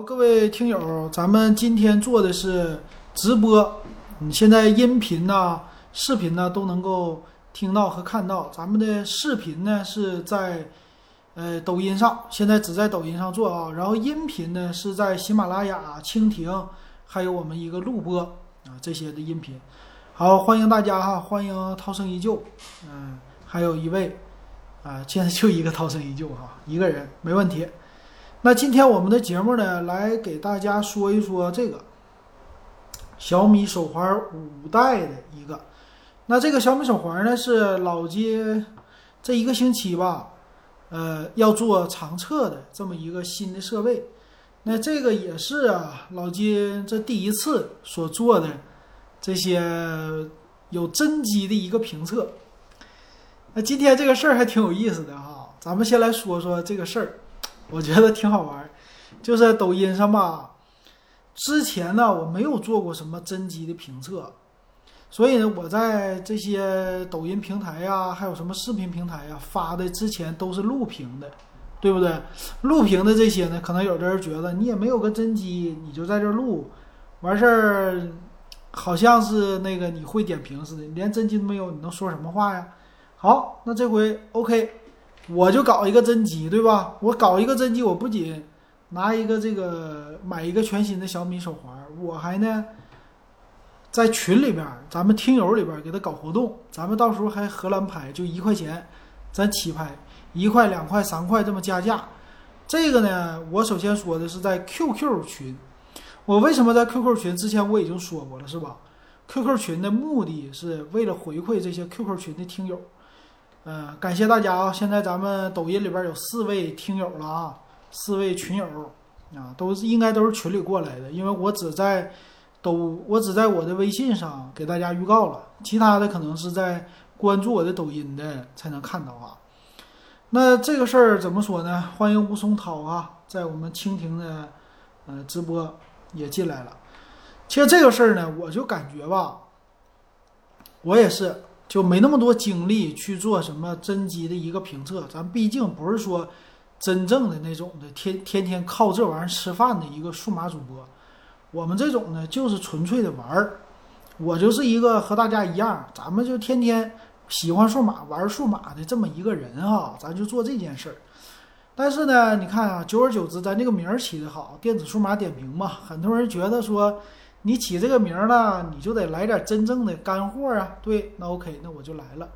好，各位听友，咱们今天做的是直播，你现在音频呐、视频呐都能够听到和看到。咱们的视频呢是在抖音上，现在只在抖音上做啊。然后音频呢是在喜马拉雅、蜻蜓，还有我们一个录播啊这些的音频。好，欢迎大家哈，欢迎涛声依旧，还有一位啊，现在就一个涛声依旧哈，一个人没问题。那今天我们的节目呢，来给大家说一说这个小米手环5代的一个。那这个小米手环呢，是老街这一个星期吧，要做长测的这么一个新的设备。那这个也是啊，老街这第一次所做的这些有真机的一个评测。那今天这个事儿还挺有意思的哈，咱们先来说说这个事儿。我觉得挺好玩，就是在抖音上吧。之前呢，我没有做过什么真机的评测，所以呢，我在这些抖音平台呀，还有什么视频平台呀发的之前都是录屏的，对不对？录屏的这些呢，可能有的人觉得你也没有个真机，你就在这录，完事儿好像是那个你会点评似的，你连真机都没有，你能说什么话呀？好，那这回 OK。我就搞一个真机，对吧？我搞一个真机，我不仅拿一个这个买一个全新的小米手环，我还呢在群里边，咱们听友里边给他搞活动，咱们到时候还荷兰拍，就1块钱，咱起拍1块、2块、3块这么加价。这个呢，我首先说的是在 QQ 群，我为什么在 QQ 群？之前我已经说过了，是吧 ？QQ 群的目的是为了回馈这些 QQ 群的听友。感谢大家啊！现在咱们抖音里边有4位听友了啊，4位群友啊，应该都是群里过来的，因为我只在我的微信上给大家预告了，其他的可能是在关注我的抖音的才能看到啊。那这个事儿怎么说呢？欢迎吴松涛啊，在我们蜻蜓的直播也进来了。其实这个事儿呢，我就感觉吧，我也是。就没那么多精力去做什么真机的一个评测，咱毕竟不是说真正的那种的天天靠这玩意儿吃饭的一个数码主播，我们这种呢就是纯粹的玩儿。我就是一个和大家一样，咱们就天天喜欢数码玩数码的这么一个人啊，咱就做这件事儿。但是呢，你看啊，久而久之，咱这个名儿起得好，电子数码点评嘛，很多人觉得说。你起这个名儿呢，你就得来点真正的干货啊！对，那 OK， 那我就来了。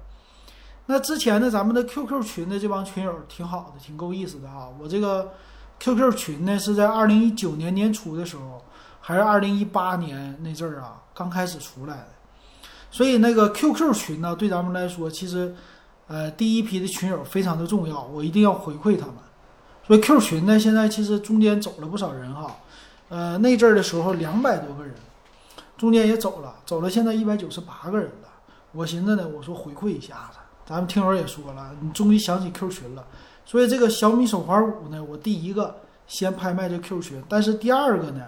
那之前呢，咱们的 QQ 群的这帮群友挺好的，挺够意思的啊。我这个 QQ 群呢，是在2019年年初的时候，还是2018年那阵儿啊，刚开始出来的。所以那个 QQ 群呢，对咱们来说，其实第一批的群友非常的重要，我一定要回馈他们。所以 Q 群呢，现在其实中间走了不少人哈。那阵儿的时候200多个人，中间也走了，现在198个人了。我寻思呢，我说回馈一下子，咱们听友也说了，你终于想起 Q 群了。所以这个小米手环5呢，我第一个先拍卖这 Q 群，但是第二个呢，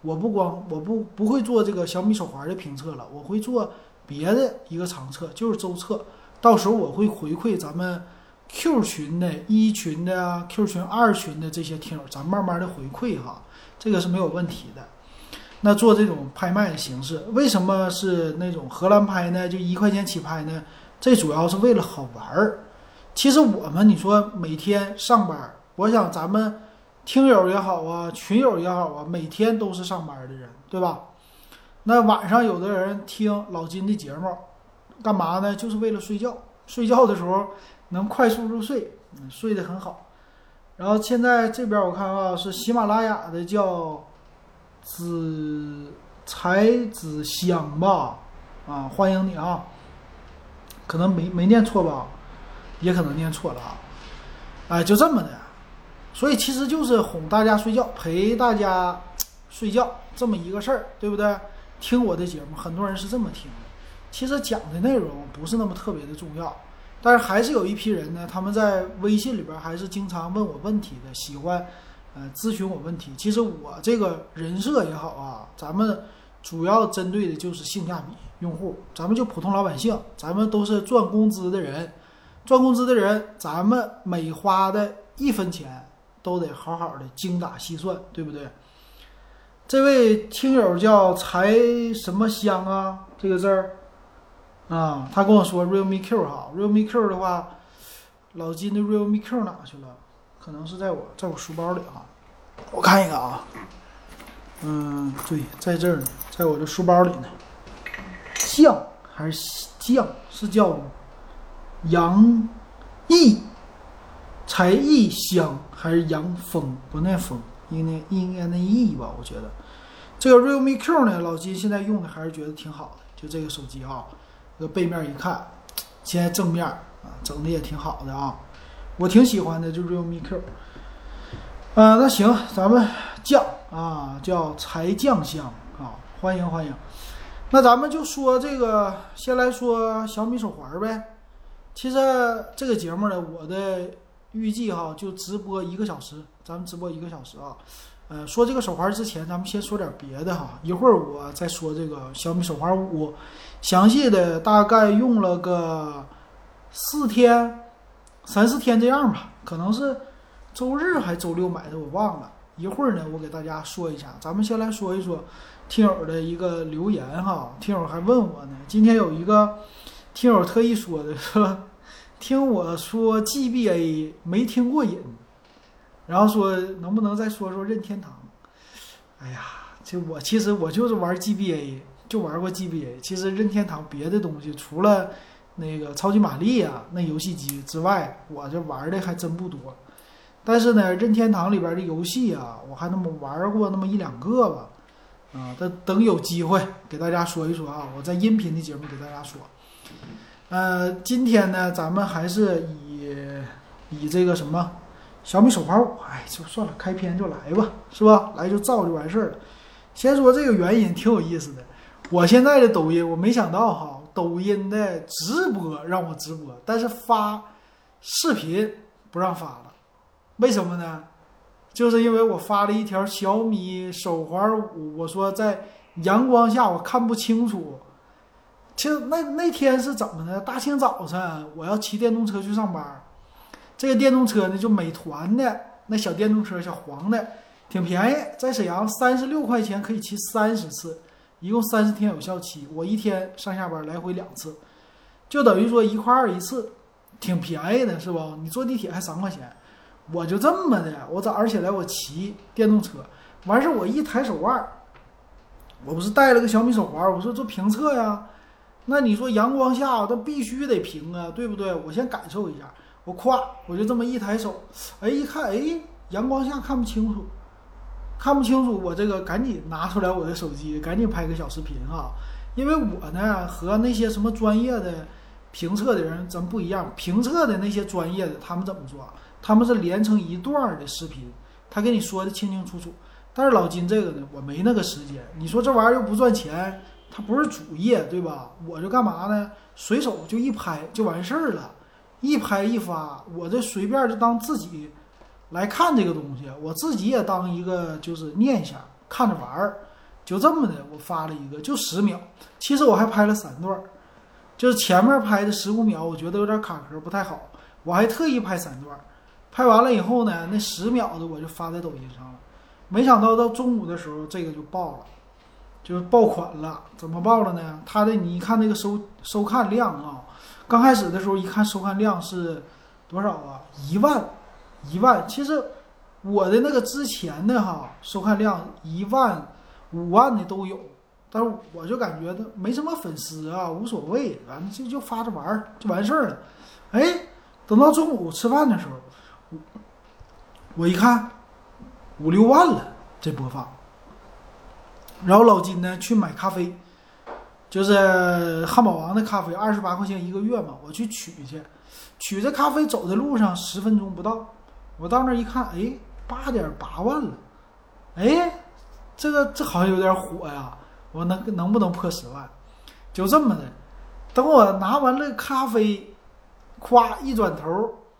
我不会做这个小米手环的评测了，我会做别的一个长测，就是周测。到时候我会回馈咱们 Q 群的1群的啊 ，Q 群2群的这些听友，咱慢慢的回馈哈。这个是没有问题的。那做这种拍卖的形式，为什么是那种荷兰拍呢？就1块钱起拍呢？这主要是为了好玩儿。其实我们你说每天上班，我想咱们听友也好啊，群友也好啊，每天都是上班的人，对吧？那晚上有的人听老金的节目，干嘛呢？就是为了睡觉。睡觉的时候能快速入睡，睡得很好。然后现在这边我看啊，是喜马拉雅的叫柴子香吧，啊，欢迎你啊，可能没念错吧，也可能念错了啊，哎，就这么的，所以其实就是哄大家睡觉，陪大家睡觉这么一个事儿，对不对？听我的节目，很多人是这么听的，其实讲的内容不是那么特别的重要。但是还是有一批人呢，他们在微信里边还是经常问我问题的，喜欢咨询我问题。其实我这个人设也好啊，咱们主要针对的就是性价比用户，咱们就普通老百姓，咱们都是赚工资的人，咱们每花的1分钱都得好好的精打细算，对不对？这位听友叫柴什么香啊，这个字儿啊，他跟我说 Realme Q 哈 ，Realme Q 的话，老金的 Realme Q 哪去了？可能是在我书包里啊，我看一看啊，嗯，对，在这儿呢，在我的书包里呢。酱还是酱是叫杨毅才艺香还是杨风？不念风，应该那毅吧，我觉得。这个 Realme Q 呢，老金现在用的还是觉得挺好的，就这个手机啊，这个背面一看，现在正面啊整的也挺好的啊，我挺喜欢的，就 Realme Q。那行，咱们酱啊叫柴酱香啊，欢迎欢迎。那咱们就说这个，先来说小米手环呗。其实这个节目呢，我的预计哈就直播1个小时，咱们直播1个小时啊。说这个手环之前，咱们先说点别的哈。一会儿我再说这个小米手环5，详细的大概用了个3-4天这样吧，可能是周日还周六买的，我忘了。一会儿呢，我给大家说一下。咱们先来说一说听友的一个留言哈，听友还问我呢。今天有一个听友特意说的，说听我说 GBA 没听过瘾，然后说能不能再说说任天堂？哎呀，我其实就是玩 GBA， 就玩过 GBA。其实任天堂别的东西除了那个超级玛丽啊那游戏机之外，我这玩的还真不多。但是呢，任天堂里边的游戏啊，我还那么玩过那么1-2个吧。啊，等有机会给大家说一说啊，我在音频的节目给大家说。今天呢，咱们还是以这个什么小米手环5，哎，就算了，开篇就来吧，是吧？来就照就完事儿了。先说这个原因挺有意思的，我现在的抖音，我没想到哈，抖音的直播让我直播，但是发视频不让发了，为什么呢？就是因为我发了一条小米手环5，我说在阳光下我看不清楚。其实那天是怎么呢？大清早晨我要骑电动车去上班，这个电动车呢就美团的那小电动车，小黄的，挺便宜，在沈阳36块钱可以骑30次，一共30天有效期。我一天上下班来回2次，就等于说1块2一次，挺便宜的，是吧？你坐地铁还3块钱。我就这么的，我早上起来我骑电动车，完事我一抬手腕，我不是带了个小米手环，我说做评测呀，那你说阳光下那必须得评啊，对不对？我先感受一下，我夸，我就这么一抬手，哎，一看，哎，阳光下看不清楚，看不清楚，我这个赶紧拿出来我的手机，赶紧拍个小视频啊，因为我呢和那些什么专业的评测的人咱不一样，评测的那些专业的他们怎么做？他们是连成一段的视频，他跟你说的清清楚楚。但是老金这个呢，我没那个时间。你说这玩意儿又不赚钱，它不是主业，对吧？我就干嘛呢？随手就一拍就完事儿了，一拍一发，我这随便就当自己来看这个东西，我自己也当一个就是念想，看着玩儿，就这么的。我发了一个就10秒，其实我还拍了3段，就是前面拍的15秒，我觉得有点卡壳，不太好，我还特意拍3段。拍完了以后呢，那10秒的我就发在抖音上了，没想到到中午的时候这个就爆了，就是爆款了。怎么爆了呢？他的你一看那个收看量啊，刚开始的时候一看收看量是多少啊？1万。其实我的那个之前的哈收看量1万5万的都有，但是我就感觉没什么粉丝啊，无所谓，反正就发着玩儿就完事儿了。哎，等到中午吃饭的时候，我一看5-6万了这播放。然后老金呢去买咖啡，就是汉堡王的咖啡，28块钱1个月嘛，我去取去，取这咖啡走的路上10分钟不到，我到那儿一看，哎，8.8万了，哎，这好像有点火呀，我能不能破10万？就这么的，等我拿完了咖啡，夸一转头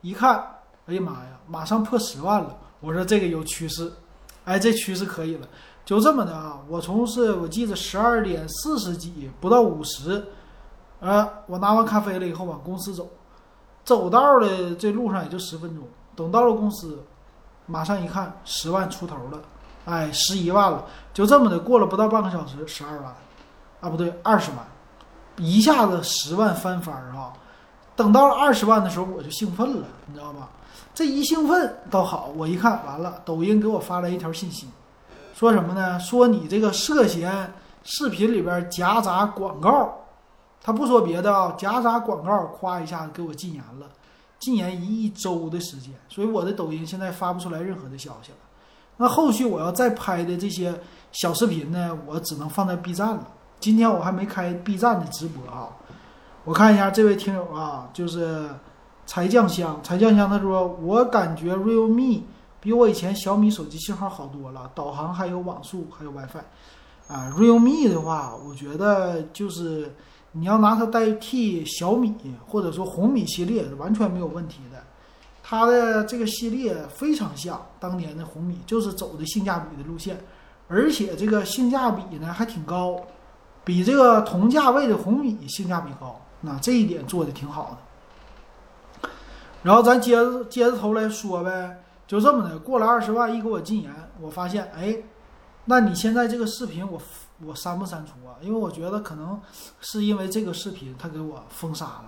一看，哎呀妈呀，马上破10万了！我说这个有趋势，哎，这趋势可以了，就这么的啊！我记得12点40几不到50，我拿完咖啡了以后往公司走，走到了这路上也就10分钟，等到了公司，马上一看10万出头了，哎，11万了，就这么的过了不到半个小时，12万，啊不对，20万，一下子10万翻番儿啊！等到了20万的时候，我就兴奋了，你知道吗？这一兴奋倒好，我一看完了，抖音给我发来一条信息，说什么呢？说你这个涉嫌视频里边夹杂广告，他不说别的啊，夹杂广告，夸一下给我禁言了，禁言1周的时间，所以我的抖音现在发不出来任何的消息了。那后续我要再拍的这些小视频呢，我只能放在 B 站了。今天我还没开 B 站的直播啊，我看一下这位听友啊，就是柴酱香，他说我感觉 Realme 比我以前小米手机信号好多了，导航还有网速还有 WiFi 啊。Realme 的话，我觉得就是你要拿它代替小米或者说红米系列是完全没有问题的，它的这个系列非常像当年的红米，就是走的性价比的路线，而且这个性价比呢还挺高。比这个同价位的红米性价比高，那这一点做的挺好的。然后咱接着头来说呗，就这么的，过了20万一给我禁言，我发现哎，那你现在这个视频我删不删除啊？因为我觉得可能是因为这个视频它给我封杀了，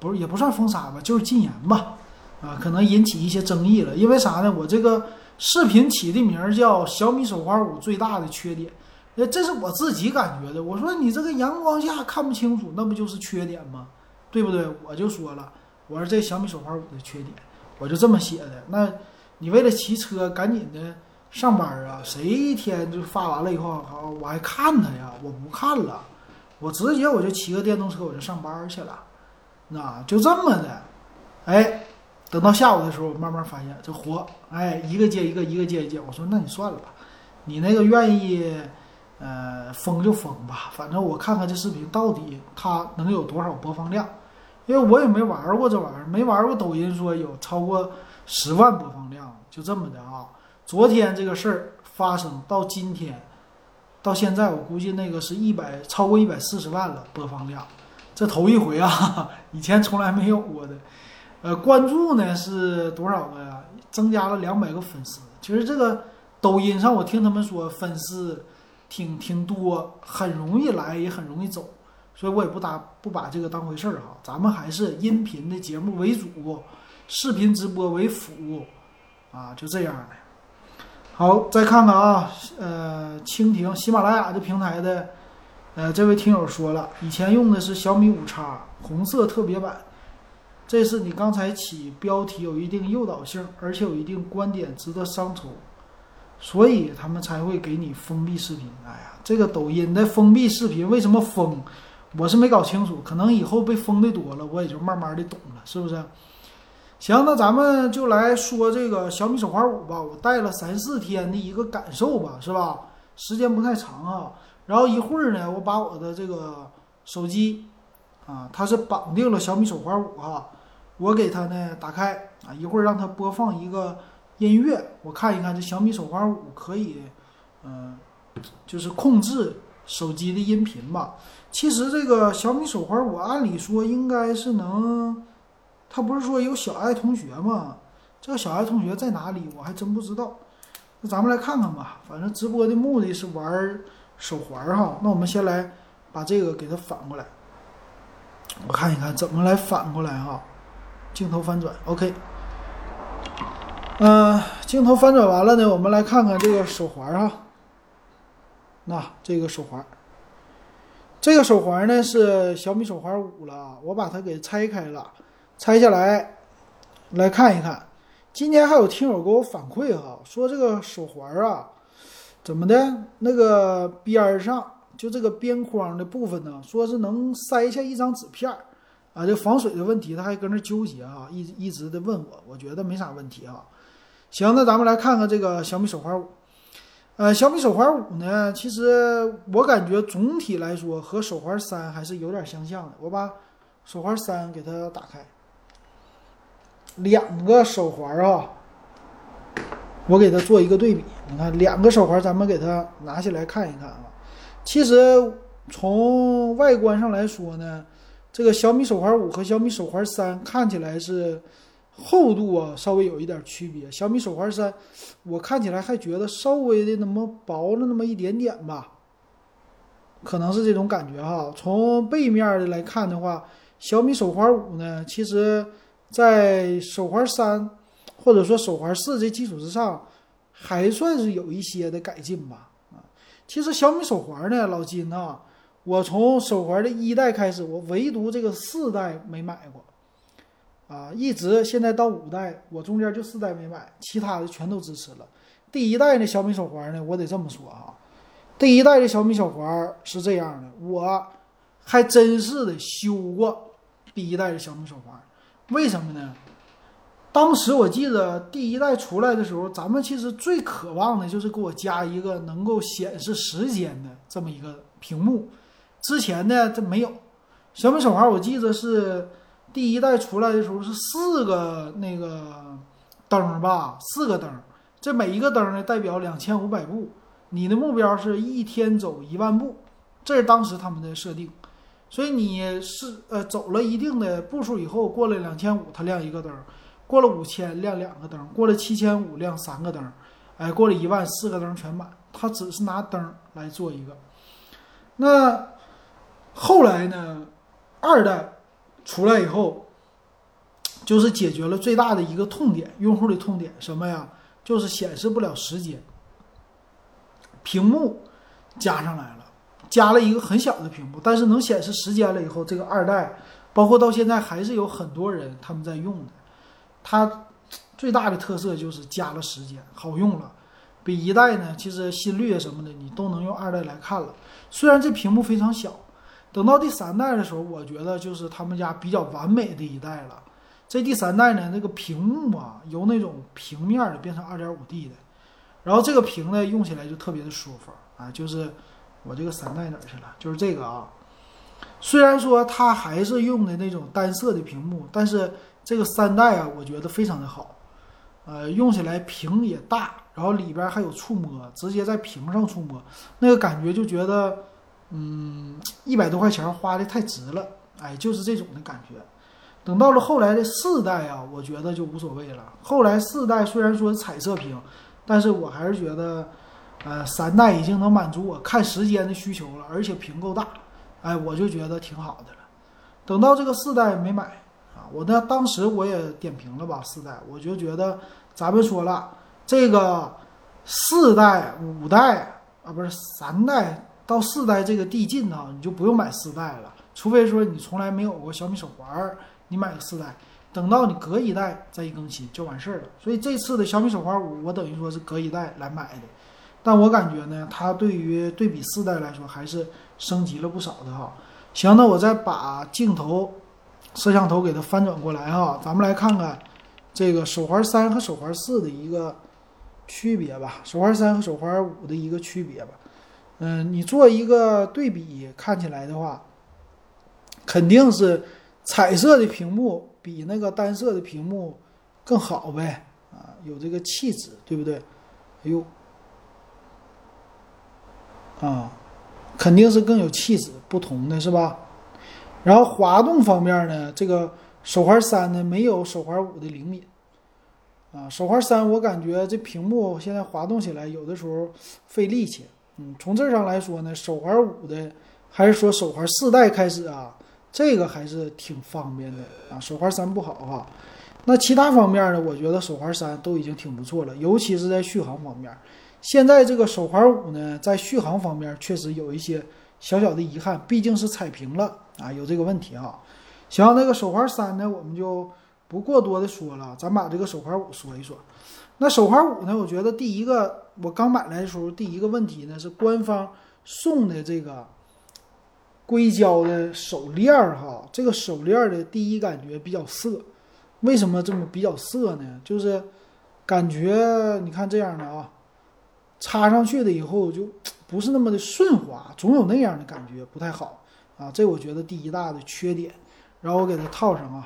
不是也不算封杀吧，就是禁言吧，啊，可能引起一些争议了。因为啥呢？我这个视频起的名叫小米手环5最大的缺点。这是我自己感觉的，我说你这个阳光下看不清楚，那不就是缺点吗？对不对？我就说了，我说这小米手环5的缺点，我就这么写的。那你为了骑车赶紧的上班啊，谁一天就发完了以后好我还看它呀？我不看了，我直接我就骑个电动车我就上班去了，那就这么的。哎，等到下午的时候我慢慢发现这活，哎，一个接一个，我说那你算了吧，你那个愿意封就封吧，反正我看看这视频到底它能有多少播放量，因为我也没玩过这玩意儿，没玩过抖音说有超过10万播放量，就这么的啊。昨天这个事儿发生到今天，到现在我估计那个是超过140万了播放量，这头一回啊，以前从来没有过的。关注呢是多少个呀？增加了200个粉丝。其实这个抖音上我听他们说粉丝挺多，很容易来也很容易走，所以我也不把这个当回事儿哈。咱们还是音频的节目为主，视频直播为辅啊，就这样的。好，再看看啊，蜻蜓喜马拉雅这平台的这位听友说了，以前用的是小米5X红色特别版，这是你刚才起标题有一定诱导性，而且有一定观点值得商榷，所以他们才会给你封闭视频。哎呀，这个抖音的封闭视频为什么封，我是没搞清楚，可能以后被封的多了，我也就慢慢的懂了，是不是？行，那咱们就来说这个小米手环5吧，我戴了3-4天的一个感受吧，是吧？时间不太长啊。然后一会儿呢，我把我的这个手机啊，它是绑定了小米手环5啊，我给它呢打开啊，一会儿让它播放一个音乐，我看一看这小米手环5可以，就是控制手机的音频吧。其实这个小米手环5按理说应该是能，它不是说有小爱同学吗？这个小爱同学在哪里？我还真不知道。那咱们来看看吧。反正直播的目的是玩手环哈。那我们先来把这个给它反过来，我看一看怎么来反过来哈。镜头翻转 ，OK。镜头翻转完了呢，我们来看看这个手环啊。那这个手环呢是小米手环5了，我把它给拆开了，拆下来来看一看。今天还有听友给我反馈哈，说这个手环啊怎么的，那个边上就这个边框的部分呢，说是能塞下一张纸片啊，这防水的问题他还跟着纠结啊，一直的问我，我觉得没啥问题啊。行，那咱们来看看这个小米手环5。小米手环5呢，其实我感觉总体来说和手环3还是有点相像的。我把手环3给它打开，2个手环啊，我给它做一个对比。你看，2个手环，咱们给它拿起来看一看啊。其实从外观上来说呢，这个小米手环5和小米手环3看起来是厚度啊稍微有一点区别。小米手环3我看起来还觉得稍微的那么薄了那么一点点吧，可能是这种感觉哈。从背面的来看的话，小米手环5呢，其实在手环3或者说手环4这基础之上还算是有一些的改进吧。其实小米手环呢，老金啊，我从手环的1代开始，我唯独这个4代没买过啊，一直现在到5代，我中间就4代没买，其他的全都支持了。第一代的小米手环呢，我得这么说啊，第一代的小米手环是这样的，我还真是得修过第一代的小米手环。为什么呢？当时我记得第一代出来的时候，咱们其实最渴望的就是给我加一个能够显示时间的这么一个屏幕，之前呢这没有。小米手环我记得是第一代出来的时候是4个那个灯吧，4个灯，这每一个灯呢代表2500步，你的目标是一天走10000步，这是当时他们的设定。所以你是走了一定的步数以后，过了2500它亮一个灯，过了5000亮2个灯，过了7500亮3个灯，哎，过了100004个灯全满。它只是拿灯来做一个。那后来呢，2代出来以后，就是解决了最大的一个痛点，用户的痛点什么呀？就是显示不了时间。屏幕加上来了，加了一个很小的屏幕，但是能显示时间了以后，这个2代包括到现在还是有很多人他们在用的。它最大的特色就是加了时间，好用了，比1代呢其实心率什么的你都能用2代来看了。虽然这屏幕非常小，等到第3代的时候，我觉得就是他们家比较完美的一代了。这第3代呢，那个屏幕啊由那种平面的变成 2.5D 的，然后这个屏呢用起来就特别的舒服啊。就是我这个3代哪去了，就是这个啊，虽然说它还是用的那种单色的屏幕，但是这个3代啊我觉得非常的好，用起来屏也大，然后里边还有触摸，直接在屏上触摸，那个感觉就觉得100多块钱花的太值了，哎，就是这种的感觉。等到了后来的4代啊，我觉得就无所谓了。后来4代虽然说彩色屏，但是我还是觉得3代已经能满足我看时间的需求了，而且屏够大，哎，我就觉得挺好的了。等到这个4代没买啊，我呢当时我也点评了吧，4代我就觉得咱们说了，这个4代5代啊不是3代到4代这个递进啊，你就不用买4代了，除非说你从来没有过小米手环，你买个4代，等到你隔1代再一更新就完事儿了。所以这次的小米手环5我等于说是隔1代来买的，但我感觉呢它对于对比4代来说还是升级了不少的哈。行，那我再把镜头摄像头给它翻转过来哈，咱们来看看这个手环3和手环4的一个区别吧，手环3和手环5的一个区别吧。你做一个对比，看起来的话肯定是彩色的屏幕比那个单色的屏幕更好呗，啊，有这个气质，对不对？哎呦啊，肯定是更有气质，不同的是吧？然后滑动方面呢，这个手环3呢没有手环5的灵敏啊。手环3我感觉这屏幕现在滑动起来有的时候费力气，从这上来说呢，手环5的还是说手环4代开始啊，这个还是挺方便的啊。手环3不好哈，那其他方面呢，我觉得手环3都已经挺不错了，尤其是在续航方面。现在这个手环5呢，在续航方面确实有一些小小的遗憾，毕竟是彩屏了啊，有这个问题啊。行，那个手环3呢，我们就不过多的说了，咱把这个手环5说一说。那手环5呢，我觉得第一个我刚买来的时候，第一个问题呢是官方送的这个硅胶的手链哈，这个手链的第一感觉比较涩。为什么这么比较涩呢？就是感觉你看这样的啊。插上去的以后就不是那么的顺滑，总有那样的感觉，不太好啊。这我觉得第一大的缺点。然后我给它套上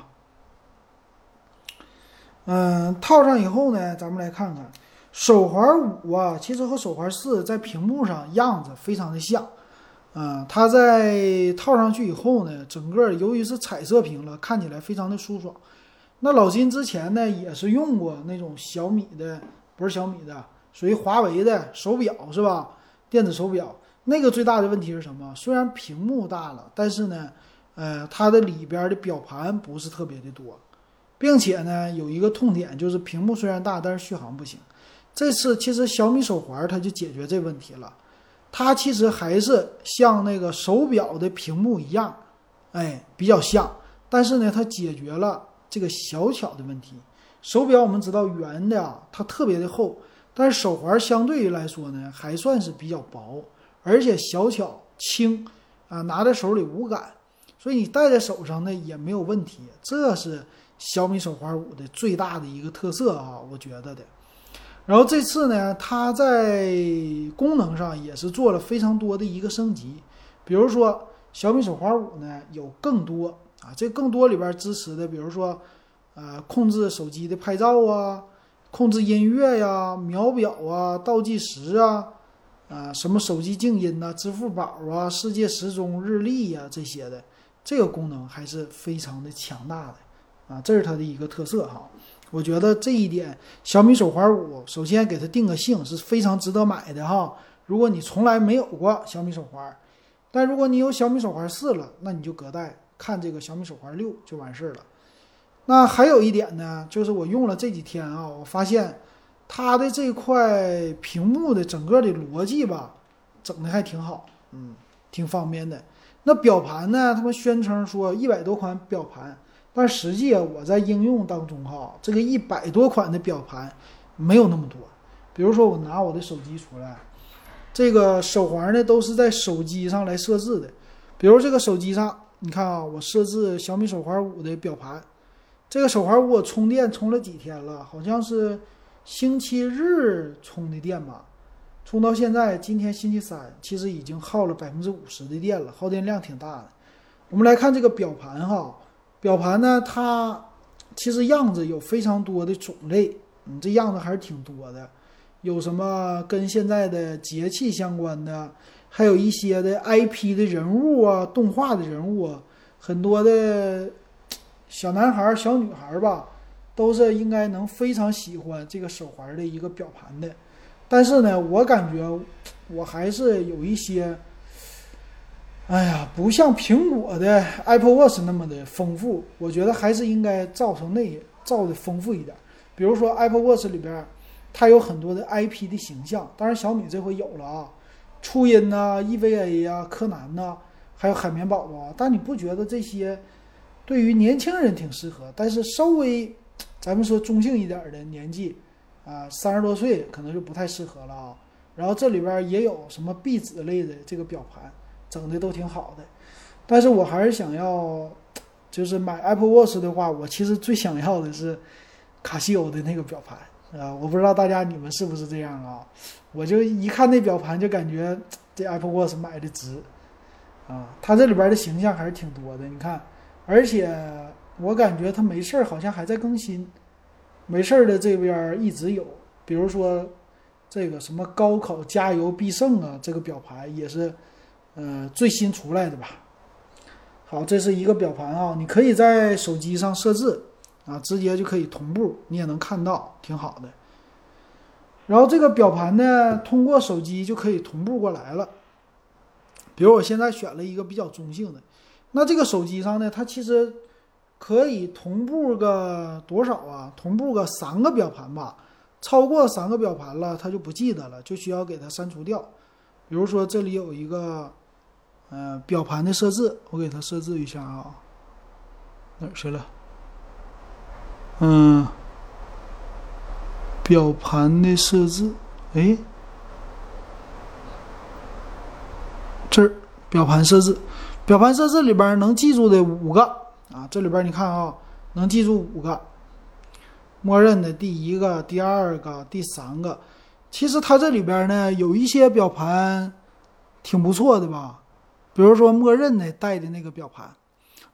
啊，套上以后呢，咱们来看看手环5啊，其实和手环4在屏幕上样子非常的像，它在套上去以后呢，整个由于是彩色屏了，看起来非常的舒爽。那老金之前呢也是用过那种小米的，不是小米的，属于华为的手表是吧？电子手表那个最大的问题是什么？虽然屏幕大了，但是呢，它的里边的表盘不是特别的多，并且呢有一个痛点就是屏幕虽然大，但是续航不行。这次其实小米手环它就解决这问题了，它其实还是像那个手表的屏幕一样，比较像，但是呢它解决了这个小巧的问题。手表我们知道圆的啊，它特别的厚，但是手环相对于来说呢还算是比较薄，而且小巧轻啊，拿在手里无感，所以你戴在手上呢也没有问题。这是小米手环5的最大的一个特色啊，我觉得的。然后这次呢它在功能上也是做了非常多的一个升级，比如说小米手环5呢有更多啊，这更多里边支持的比如说控制手机的拍照啊，控制音乐呀、秒表啊，倒计时啊，什么手机静音啊，支付宝啊，世界时钟、日历啊，这些的这个功能还是非常的强大的啊，这是它的一个特色哈。我觉得这一点小米手环5首先给它定个性是非常值得买的哈。如果你从来没有过小米手环，但如果你有小米手环4了，那你就隔代看这个小米手环6就完事了。那还有一点呢，就是我用了这几天啊，我发现它的这块屏幕的整个的逻辑吧整的还挺好，挺方便的。那表盘呢，他们宣称说100多款表盘，但实际我在应用当中哈，这个100多款的表盘没有那么多。比如说我拿我的手机出来，这个手环呢都是在手机上来设置的。比如这个手机上你看啊，我设置小米手环5的表盘，这个手环5我充电充了几天了，好像是星期日充的电吧，充到现在今天星期三，其实已经耗了50%的电了，耗电量挺大的。我们来看这个表盘哈，表盘呢它其实样子有非常多的种类，这样子还是挺多的，有什么跟现在的节气相关的，还有一些的 IP 的人物啊，动画的人物啊，很多的小男孩小女孩吧都是应该能非常喜欢这个手环的一个表盘的。但是呢我感觉我还是有一些不像苹果的 Apple Watch 那么的丰富，我觉得还是应该造的丰富一点。比如说 Apple Watch 里边它有很多的 IP 的形象，当然小米这回有了啊，初音啊， EVA 啊，柯南啊，还有海绵宝宝啊，但你不觉得这些对于年轻人挺适合，但是稍微咱们说中性一点的年纪啊，30多岁可能就不太适合了啊。然后这里边也有什么壁纸类的这个表盘，整的都挺好的。但是我还是想要，就是买 Apple Watch 的话，我其实最想要的是卡西欧的那个表盘啊，我不知道大家你们是不是这样啊？我就一看那表盘就感觉这 Apple Watch 买的值啊，它这里边的形象还是挺多的，你看，而且我感觉它没事好像还在更新，没事的这边一直有，比如说这个什么高考加油必胜啊，这个表盘也是最新出来的吧。好，这是一个表盘啊，你可以在手机上设置啊，直接就可以同步，你也能看到，挺好的。然后这个表盘呢，通过手机就可以同步过来了。比如我现在选了一个比较中性的，那这个手机上呢，它其实可以同步个多少啊？同步个3个表盘吧，超过3个表盘了，它就不记得了，就需要给它删除掉。比如说这里有一个表盘的设置，我给它设置一下啊，哪儿去了？表盘的设置，这儿表盘设置，表盘设置里边能记住的5个啊，这里边你看啊，能记住5个，默认的第1个、第2个、第3个。其实它这里边呢有一些表盘挺不错的吧，比如说默认的带的那个表盘，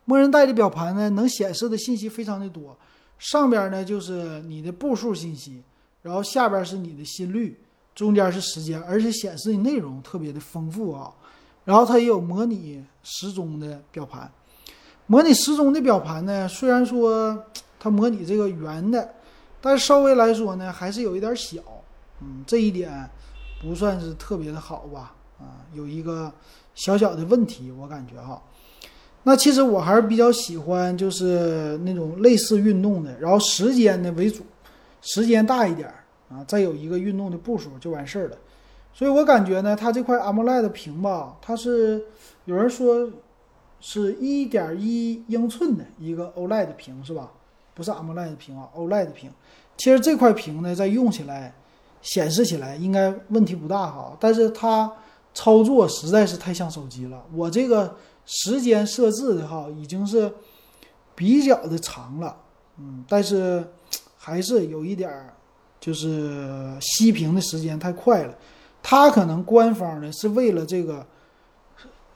默认带的表盘呢能显示的信息非常的多。上边呢就是你的步数信息，然后下边是你的心率，中间是时间，而且显示的内容特别的丰富啊。然后它也有模拟时钟的表盘，模拟时钟的表盘呢，虽然说它模拟这个圆的，但稍微来说呢还是有一点小，这一点不算是特别的好吧，有一个小小的问题我感觉哈。那其实我还是比较喜欢就是那种类似运动的，然后时间的为主，时间大一点再有一个运动的步数就完事儿了。所以我感觉呢它这块 AMOLED 的屏吧，它是有人说是 1.1 英寸的一个 OLED 的屏是吧，不是 AMOLED 的屏啊 ,OLED 的屏。其实这块屏呢在用起来显示起来应该问题不大哈，但是它操作实在是太像手机了。我这个时间设置的哈已经是比较的长了，但是还是有一点就是熄屏的时间太快了。它可能官方呢是为了这个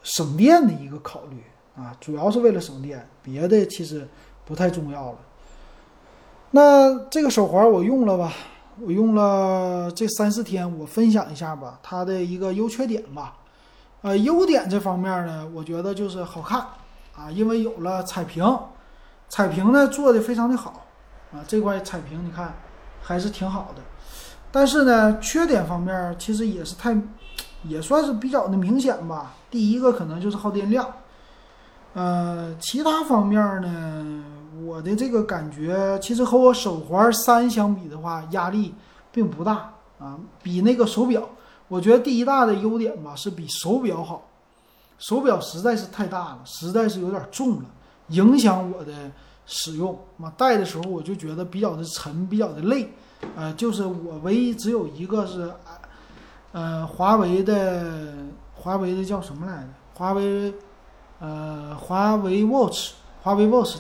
省电的一个考虑啊，主要是为了省电，别的其实不太重要了。那这个手环我用了吧，我用了这3-4天，我分享一下吧它的一个优缺点吧。优点这方面呢我觉得就是好看啊，因为有了彩屏，彩屏呢做的非常的好啊，这块彩屏你看还是挺好的。但是呢缺点方面其实也算是比较的明显吧。第一个可能就是耗电量，其他方面呢我的这个感觉其实和我手环3相比的话压力并不大啊，比那个手表我觉得第一大的优点吧是比手表好，手表实在是太大了，实在是有点重了，影响我的使用嘛，戴的时候我就觉得比较的沉，比较的累，就是我唯一只有一个是华为的叫什么来着？华为 Watch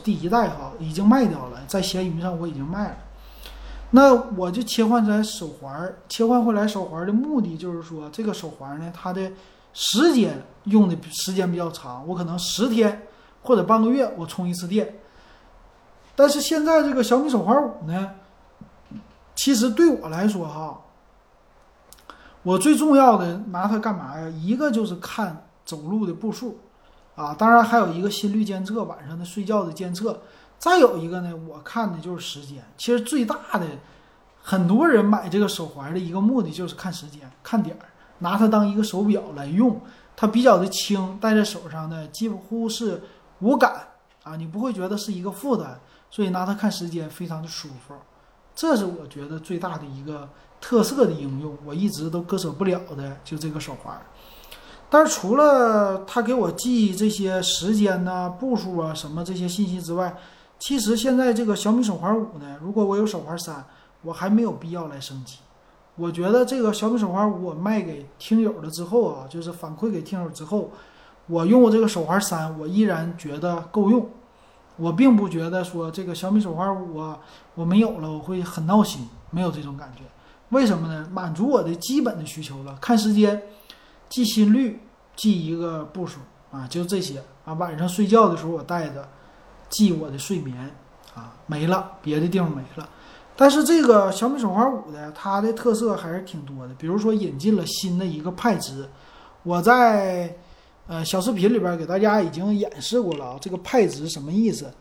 第一代哈已经卖掉了，在闲鱼上我已经卖了。那我就切换回来手环的目的就是说，这个手环呢它的时间用的时间比较长，我可能10天或者半个月我充一次电。但是现在这个小米手环5呢，其实对我来说哈，我最重要的拿它干嘛呀？一个就是看走路的步数啊，当然还有一个心率监测，晚上的睡觉的监测，再有一个呢我看的就是时间。其实最大的很多人买这个手环的一个目的就是看时间看点，拿它当一个手表来用，它比较的轻，戴在手上呢几乎是无感啊，你不会觉得是一个负担，所以拿它看时间非常的舒服，这是我觉得最大的一个特色的应用，我一直都割舍不了的就这个手环。但是除了它给我记这些时间呐、步数啊什么这些信息之外，其实现在这个小米手环5呢，如果我有手环3，我还没有必要来升级。我觉得这个小米手环5我卖给听友了之后啊，就是反馈给听友之后，我用我这个手环3，我依然觉得够用。我并不觉得说这个小米手环5啊，我没有了我会很闹心，没有这种感觉。为什么呢？满足我的基本的需求了，看时间，记心率，记一个步数啊，就这些啊。晚上睡觉的时候我带着，记我的睡眠啊，没了，别的地方没了。但是这个小米手环5的它的特色还是挺多的，比如说引进了新的一个派值，我在小视频里边给大家已经演示过了啊。这个派值什么意思？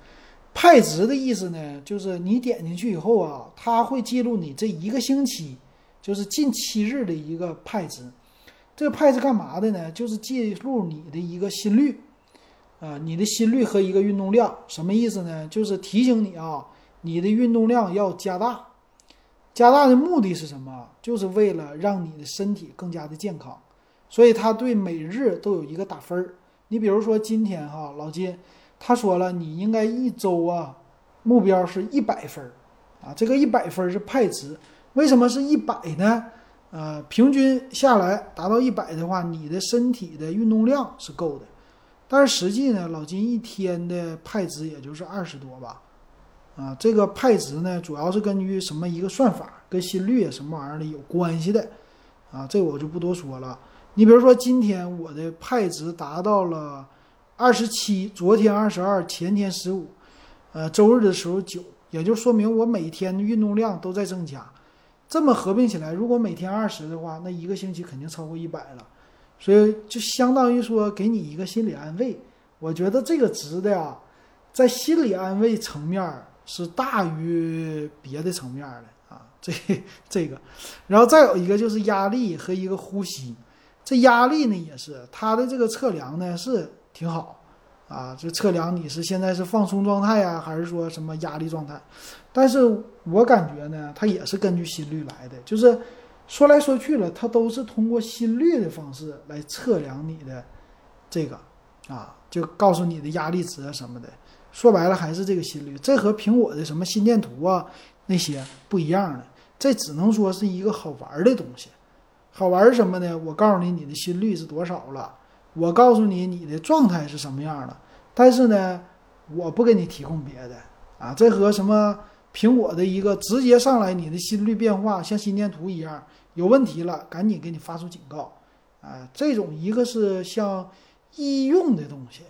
派值的意思呢，就是你点进去以后啊，它会记录你这一个星期，就是近7日的一个派值。这个派值干嘛的呢？就是记录你的一个心率，你的心率和一个运动量。什么意思呢？就是提醒你啊，你的运动量要加大。加大的目的是什么？就是为了让你的身体更加的健康。所以它对每日都有一个打分儿。你比如说今天哈，老金他说了，你应该一周啊，目标是100分啊。这个100分是派值，为什么是100呢？平均下来达到100的话，你的身体的运动量是够的。但是实际呢，老金一天的派值也就是20多吧。啊，这个派值呢，主要是根据什么一个算法，跟心率什么玩意儿的有关系的。啊，这我就不多说了。你比如说今天我的派值达到了27，昨天22，前天15，周日的时候9，也就说明我每天的运动量都在增加。这么合并起来，如果每天20的话，那一个星期肯定超过100了。所以就相当于说给你一个心理安慰，我觉得这个值的呀，在心理安慰层面是大于别的层面的啊，这个，然后再有一个就是压力和一个呼吸，这压力呢也是它的这个测量呢是挺好啊，就测量你是现在是放松状态啊，还是说什么压力状态，但是我感觉呢它也是根据心率来的，就是说来说去了它都是通过心率的方式来测量你的这个啊，就告诉你的压力值啊什么的，说白了还是这个心率，这和苹果的什么心电图啊那些不一样的，这只能说是一个好玩的东西。好玩什么呢？我告诉你你的心率是多少了，我告诉你你的状态是什么样的，但是呢我不给你提供别的啊，这和什么苹果的一个直接上来你的心率变化像心电图一样，有问题了赶紧给你发出警告啊，这种一个是像医用的东西，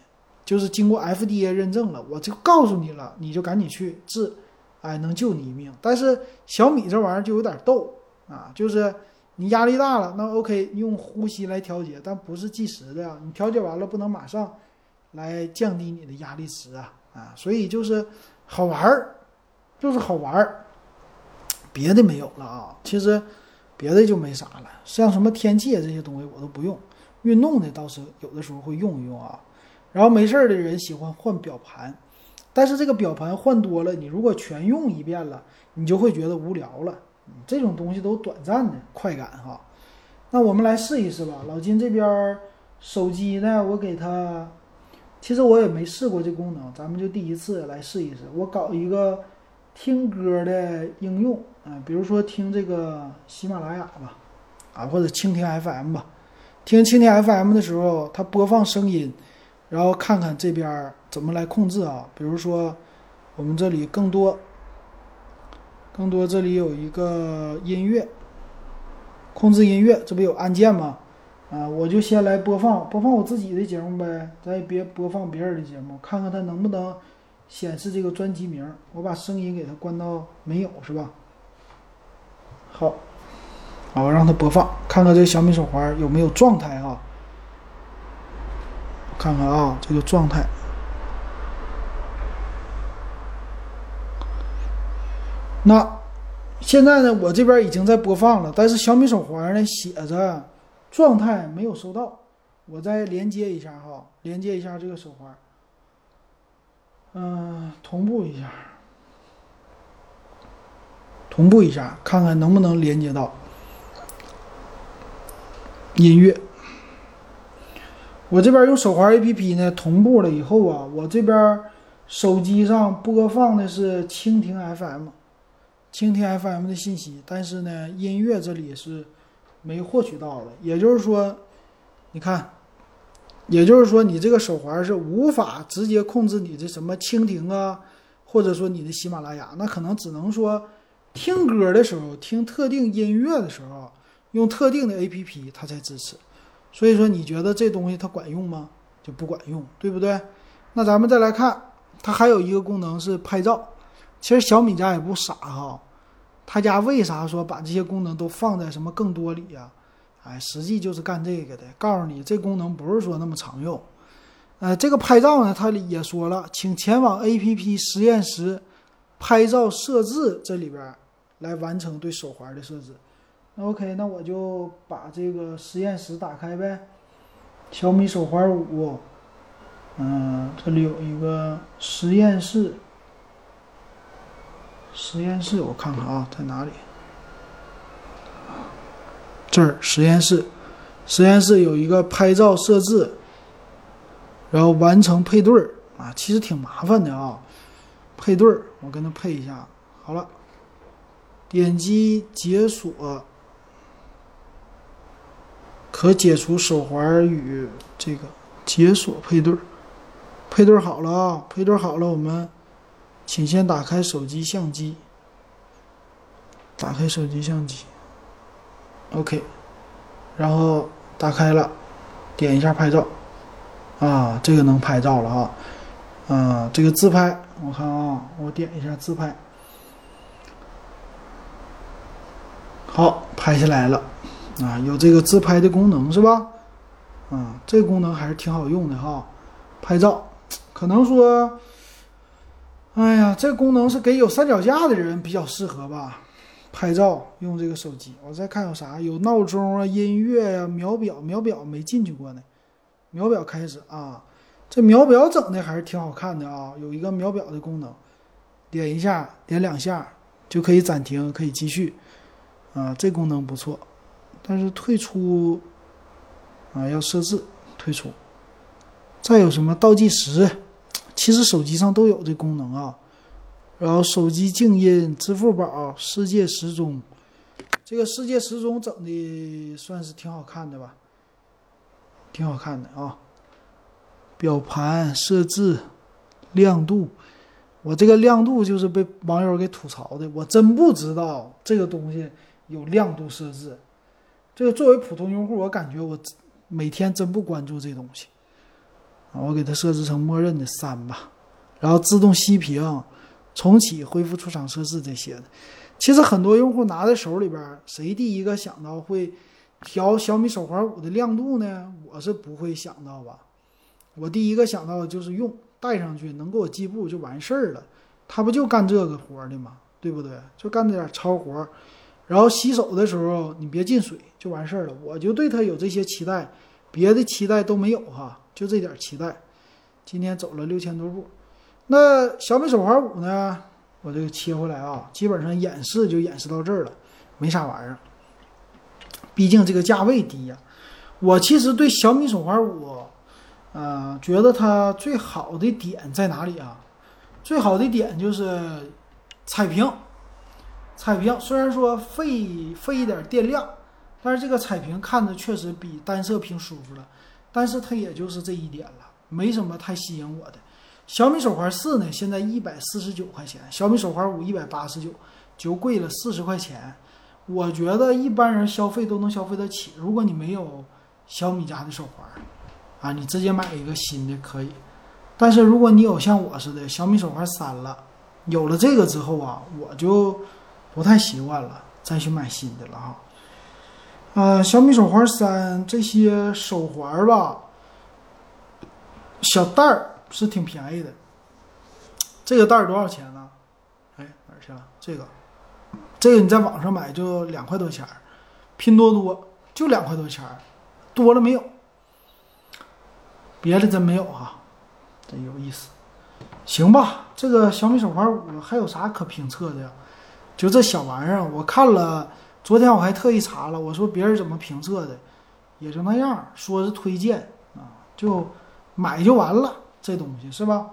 就是经过 FDA 认证了，我就告诉你了你就赶紧去治，哎，能救你一命。但是小米这玩意儿就有点逗啊，就是你压力大了那 OK 用呼吸来调节，但不是即时的啊，你调节完了不能马上来降低你的压力值啊，啊，所以就是好玩儿，就是好玩儿，别的没有了啊，其实别的就没啥了，像什么天气这些东西我都不用，运动的倒是有的时候会用一用啊，然后没事的人喜欢换表盘，但是这个表盘换多了，你如果全用一遍了，你就会觉得无聊了，这种东西都短暂的快感哈。那我们来试一试吧，老金这边手机呢，我给它，其实我也没试过这功能，咱们就第一次来试一试。我搞一个听歌的应用啊，比如说听这个喜马拉雅吧，啊，或者蜻蜓 FM 吧。听蜻蜓 FM 的时候，它播放声音，然后看看这边怎么来控制啊。比如说，我们这里更多这里有一个音乐，控制音乐，这不有按键吗？啊，我就先来播放我自己的节目呗，咱也别播放别人的节目，看看它能不能显示这个专辑名。我把声音给它关到没有是吧？好，让它播放，看看这个小米手环有没有状态啊？看看啊，这个状态。那现在呢，我这边已经在播放了，但是小米手环呢写着状态没有收到，我再连接一下哈，连接一下这个手环，同步一下，看看能不能连接到音乐。我这边用手环 APP 呢同步了以后啊，我这边手机上播放的是蜻蜓 FM 的信息，但是呢音乐这里是没获取到的，也就是说你这个手环是无法直接控制你这什么蜻蜓啊，或者说你的喜马拉雅，那可能只能说听歌的时候，听特定音乐的时候用特定的 APP 它才支持。所以说你觉得这东西它管用吗？就不管用，对不对？那咱们再来看它还有一个功能是拍照。其实小米家也不傻哈，他家为啥说把这些功能都放在什么更多里啊？哎，实际就是干这个的，告诉你这功能不是说那么常用。这个拍照呢，他也说了，请前往 APP 实验室拍照设置这里边来完成对手环的设置。那 OK， 那我就把这个实验室打开呗。小米手环5，这里有一个实验室，我看看啊，在哪里？这儿实验室有一个拍照设置，然后完成配对儿啊，其实挺麻烦的啊。配对儿，我跟它配一下，好了，点击解锁，可解除手环与这个解锁配对儿。配对好了，我们。请先打开手机相机。OK， 然后打开了，点一下拍照。啊，这个能拍照了啊。这个自拍，我看啊，我点一下自拍。好，拍下来了。啊，有这个自拍的功能是吧？啊，这个功能还是挺好用的哈。拍照，可能说。哎呀，这个功能是给有三脚架的人比较适合吧，拍照用这个手机。我再看有啥，有闹钟啊、音乐啊、秒表没进去过呢，秒表开始啊，这秒表整的还是挺好看的啊，有一个秒表的功能，点一下点两下就可以暂停，可以继续啊，这功能不错。但是退出啊要设置退出。再有什么倒计时，其实手机上都有这功能啊。然后手机静音、支付宝、世界时钟，这个世界时钟整的算是挺好看的吧，挺好看的啊。表盘设置、亮度，我这个亮度就是被网友给吐槽的，我真不知道这个东西有亮度设置。这个作为普通用户，我感觉我每天真不关注这东西。我给它设置成默认的3吧，然后自动熄屏、重启、恢复出厂测试这些的。其实很多用户拿在手里边，谁第一个想到会调小米手环5的亮度呢？我是不会想到吧，我第一个想到的就是用带上去能给我计步就完事儿了，他不就干这个活的吗？对不对？就干这点超活，然后洗手的时候你别进水就完事儿了。我就对他有这些期待，别的期待都没有哈，就这点期待。今天走了6000多步。那小米手环5呢，我这个切回来啊，基本上演示就演示到这儿了，没啥玩意儿，毕竟这个价位低呀。我其实对小米手环5觉得它最好的点在哪里啊？最好的点就是彩屏。彩屏虽然说费一点电量，但是这个彩屏看着确实比单色屏舒服了，但是它也就是这一点了，没什么太吸引我的。小米手环4呢，现在149块钱，小米手环5 189，就贵了40块钱。我觉得一般人消费都能消费得起，如果你没有小米家的手环啊，你直接买一个新的可以。但是如果你有像我似的小米手环3了，有了这个之后啊，我就不太习惯了，再去买新的了哈。小米手环3这些手环吧，小袋儿是挺便宜的。这个袋儿多少钱呢？哎，哪儿去了？这个你在网上买就2块多钱，拼多多就2块多钱，多了没有，别的真没有啊，这有意思。行吧，这个小米手环5还有啥可评测的呀？就这小玩意儿，我看了。昨天我还特意查了，我说别人怎么评测的，也就那样，说是推荐啊，就买就完了，这东西是吧？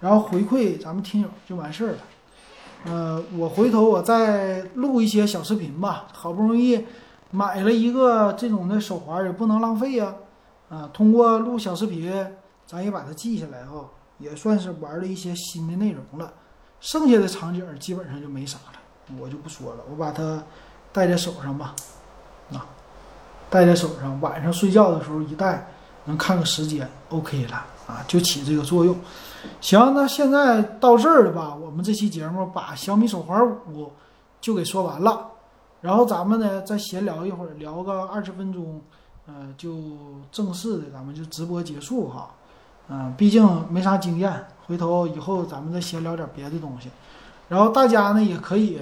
然后回馈咱们听友就完事儿了。我回头我再录一些小视频吧。好不容易买了一个这种的手环，也不能浪费呀。通过录小视频，咱也把它记下来哦，也算是玩了一些新的内容了。剩下的场景基本上就没啥了，我就不说了，我把它。戴在手上吧，啊，戴在手上，晚上睡觉的时候一戴，能看个时间 ，OK 了啊，就起这个作用。行，那现在到这儿了吧？我们这期节目把小米手环5就给说完了，然后咱们呢再闲聊一会儿，聊个20分钟，就正式的咱们就直播结束哈。毕竟没啥经验，回头以后咱们再闲聊点别的东西，然后大家呢也可以。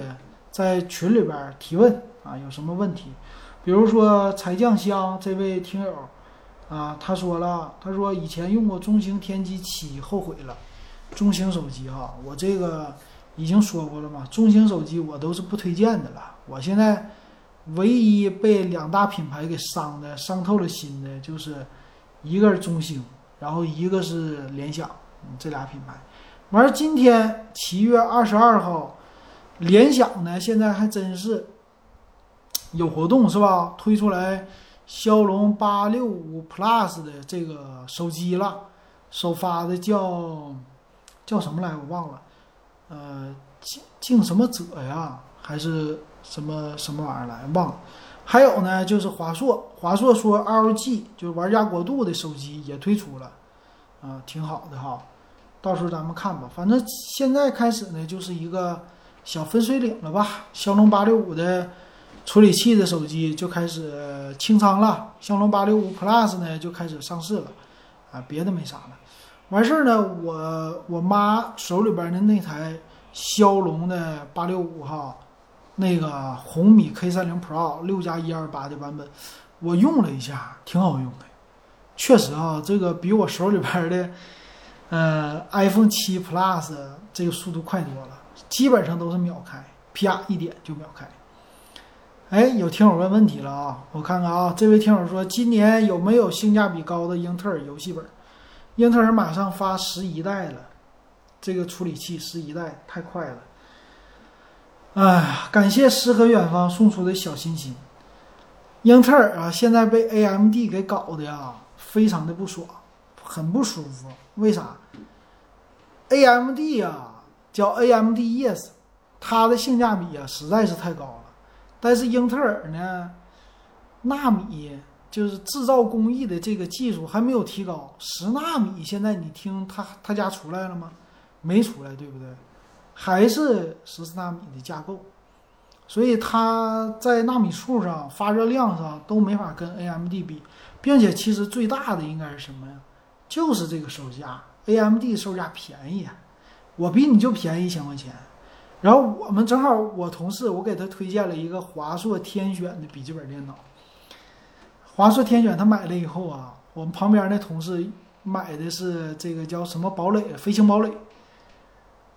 在群里边提问啊，有什么问题？比如说柴酱香这位听友啊，他说以前用过中兴天玑7，后悔了。中兴手机哈，我这个已经说过了嘛，中兴手机我都是不推荐的了。我现在唯一被2大品牌给伤透了心的，就是一个是中兴，然后一个是联想，这俩品牌。完了，今天7月22号。联想呢，现在还真是有活动是吧？推出来骁龙865 plus 的这个手机了，首发的叫什么来我忘了，竞什么者呀，还是什么玩意儿来忘了。还有呢，就是华硕说 LG 就是玩家国度的手机也推出了，挺好的哈，到时候咱们看吧。反正现在开始呢，就是一个。小分水岭了吧，骁龙865的处理器的手机就开始清仓了，骁龙865 plus 呢就开始上市了啊，别的没啥了。完事儿呢，我妈手里边的那台骁龙的865哈，那个红米 K30 Pro 6+128的版本，我用了一下，挺好用的，确实啊，这个比我手里边的iPhone 7 plus 这个速度快多了，基本上都是秒开，啪一点就秒开。哎，有听友问问题了啊，我看看啊，这位听友说，今年有没有性价比高的英特尔游戏本？英特尔马上发11代了，这个处理器11代太快了。哎，感谢诗和远方送出的小心心。英特尔啊，现在被 AMD 给搞的啊，非常的不爽，很不舒服。为啥 ？AMD 啊，叫 AMD Yes， 它的性价比啊实在是太高了。但是英特尔呢，纳米就是制造工艺的这个技术还没有提高，10纳米现在你听他家出来了吗？没出来，对不对？还是14纳米的架构。所以它在纳米数上、发热量上都没法跟 AMD 比，并且其实最大的应该是什么呀？就是这个售价 ，AMD 售价便宜，我比你就便宜1000块钱。然后我们正好，我同事我给他推荐了一个华硕天选的笔记本电脑，华硕天选他买了以后啊，我们旁边那同事买的是这个叫什么堡垒，飞行堡垒，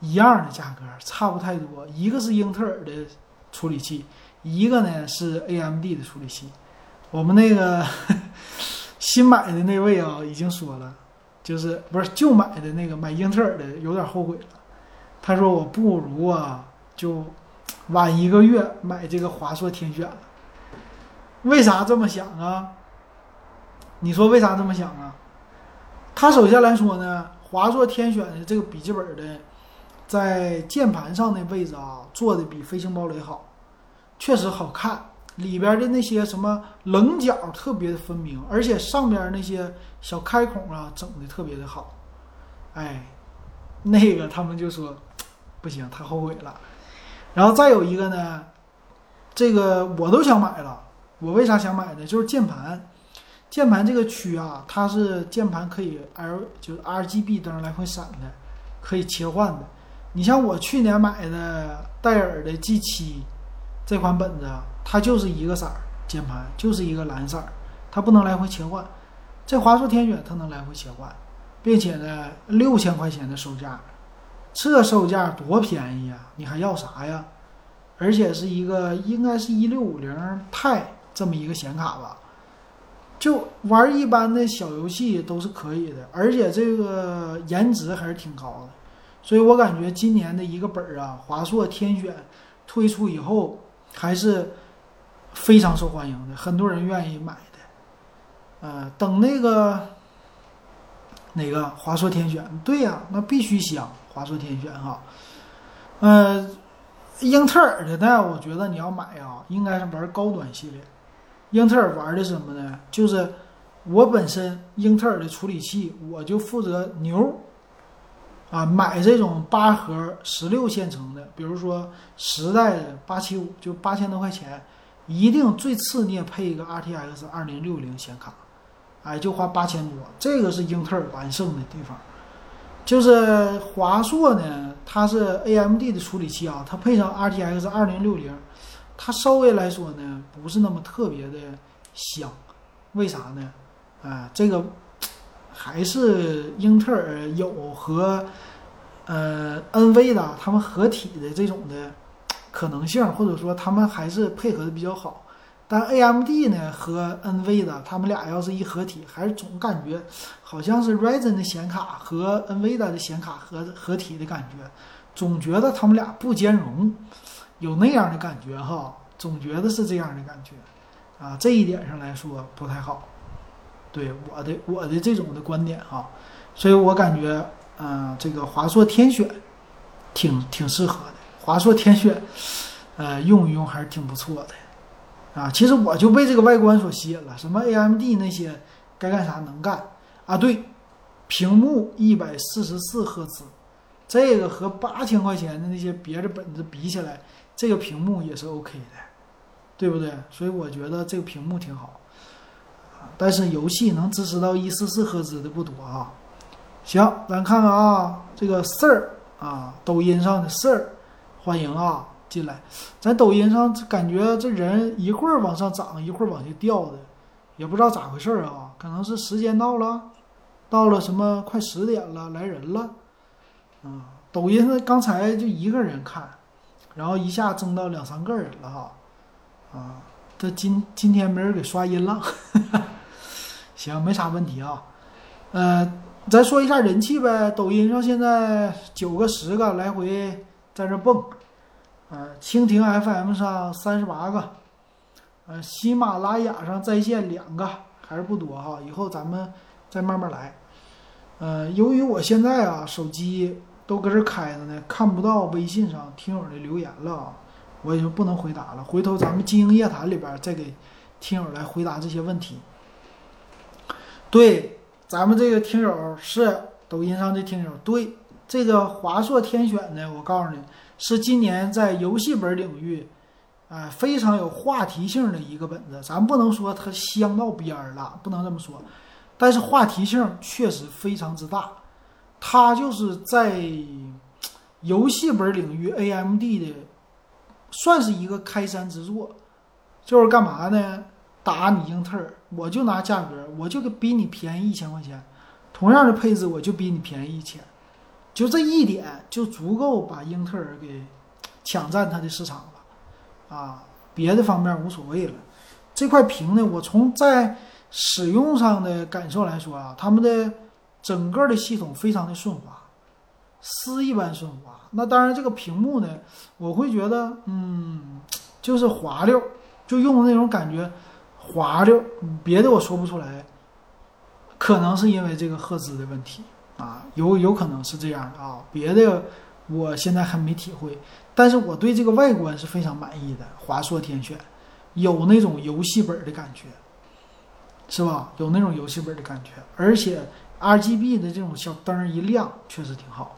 一样的价格，差不太多，一个是英特尔的处理器，一个呢是 AMD 的处理器。我们那个新买的那位啊，已经说了，就是不是就买的那个买英特尔的有点后悔了。他说我不如啊，就晚1个月买这个华硕天选了。为啥这么想啊？你说为啥这么想啊？他首先来说呢，华硕天选的这个笔记本的，在键盘上的位置啊，做的比飞行堡垒好，确实好看，里边的那些什么棱角特别的分明，而且上边那些小开孔啊整的特别的好。哎，那个他们就说不行，他后悔了。然后再有一个呢，这个我都想买了，我为啥想买呢？就是键盘这个区啊，它是键盘可以 RGB 灯来回闪的，可以切换的。你像我去年买的戴尔的 G7 这款本子，它就是一个色儿，键盘就是一个蓝色，它不能来回切换。这华硕天选它能来回切换，并且呢6000块钱的售价，这售价多便宜啊，你还要啥呀？而且是一个应该是1650Ti 这么一个显卡吧，就玩一般的小游戏都是可以的，而且这个颜值还是挺高的。所以我感觉今年的一个本儿啊，华硕天选推出以后还是非常受欢迎的，很多人愿意买的。等那个哪个华硕天选，对呀，那必须香华硕天选哈。英特尔的呢，我觉得你要买啊，应该是玩高端系列。英特尔玩的什么呢？就是我本身英特尔的处理器，我就负责牛。啊，买这种8核16线程的，比如说10代的875，就8000多块钱，一定最次你也配一个 RTX2060 显卡，哎，就花8000多，这个是英特尔完胜的地方。就是华硕呢，它是 AMD 的处理器啊，它配上 RTX2060，它稍微来说呢不是那么特别的香，为啥呢？啊，这个。还是英特尔有和NVIDIA 他们合体的这种的可能性，或者说他们还是配合的比较好。但 AMD 呢和 NVIDIA 他们俩要是一合体，还是总感觉好像是 Ryzen 的显卡和 NVIDIA 的显卡合体的感觉，总觉得他们俩不兼容，有那样的感觉哈，总觉得是这样的感觉啊，这一点上来说不太好。对我的这种的观点啊，所以我感觉，这个华硕天选挺适合的。华硕天选，用一用还是挺不错的啊。其实我就被这个外观所吸引了，什么 AMD 那些该干啥能干啊。对，屏幕144赫兹，这个和8000块钱的那些别的本子比起来，这个屏幕也是 OK 的，对不对？所以我觉得这个屏幕挺好。但是游戏能支持到144赫兹的不多啊，行，咱看看啊，这个事儿啊，抖音上的事儿，欢迎啊进来。咱抖音上感觉这人一会儿往上涨，一会儿往下掉的，也不知道咋回事儿啊。可能是时间到了，到了什么快10点了，来人了。抖音刚才就一个人看，然后一下增到2、3个人了哈。啊，这今天没人给刷音了。行，没啥问题啊。咱说一下人气呗，抖音上现在9个、10个来回在这蹦，蜻蜓 FM 上38个，喜马拉雅上在线2个，还是不多哈，以后咱们再慢慢来。由于我现在啊手机都搁这开着呢，看不到微信上听友的留言了啊，我也就不能回答了，回头咱们经营夜谈里边再给听友来回答这些问题。对。咱们这个听友是抖音上的听友，对，这个华硕天选呢，我告诉你是今年在游戏本领域非常有话题性的一个本子，咱不能说它香到边儿了，不能这么说，但是话题性确实非常之大，它就是在游戏本领域 AMD 的算是一个开山之作，就是干嘛呢？打你英特尔，我就拿价格，我就比你便宜1000块钱，同样的配置我就比你便宜1000，就这一点就足够把英特尔给抢占它的市场了啊！别的方面无所谓了。这块屏呢，我从在使用上的感受来说啊，他们的整个的系统非常的顺滑，丝一般顺滑。那当然，这个屏幕呢，我会觉得，就是滑溜，就用的那种感觉。滑溜，别的我说不出来，可能是因为这个赫兹的问题啊，有可能是这样的啊，别的我现在还没体会，但是我对这个外观是非常满意的，华硕天选有那种游戏本的感觉，是吧？有那种游戏本的感觉，而且 RGB 的这种小灯一亮，确实挺好。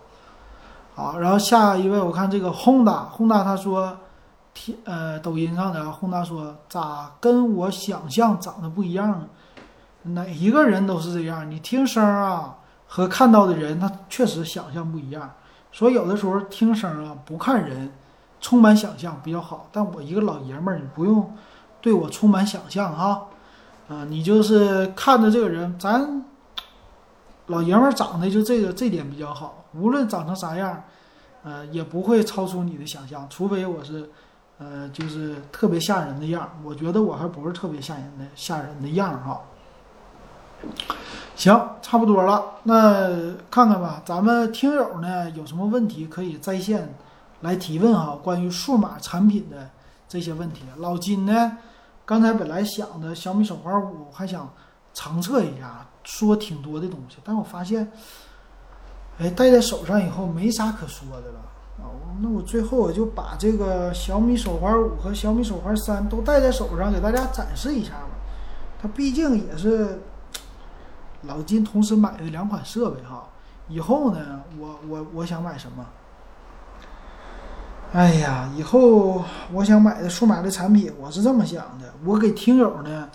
好，然后下一位，我看这个 Honda 他说。抖音上的宏达说咋跟我想象长得不一样，哪一个人都是这样，你听声啊和看到的人他确实想象不一样，所以有的时候听声啊不看人，充满想象比较好，但我一个老爷们儿，你不用对我充满想象哈，你就是看着这个人，咱老爷们儿长得就这点比较好，无论长成啥样，也不会超出你的想象，除非我是就是特别吓人的样，我觉得我还不是特别吓人的样哈。行，差不多了，那看看吧，咱们听友呢有什么问题可以在线来提问哈，关于数码产品的这些问题。老金呢，刚才本来想的小米手环5还想长测一下，说挺多的东西，但我发现，戴在手上以后没啥可说的了。那我最后我就把这个小米手环5和小米手环3都戴在手上给大家展示一下吧，它毕竟也是老金同时买的2款设备哈。以后呢，我想买什么？哎呀，以后我想买的数码的产品，我是这么想的，我给听友呢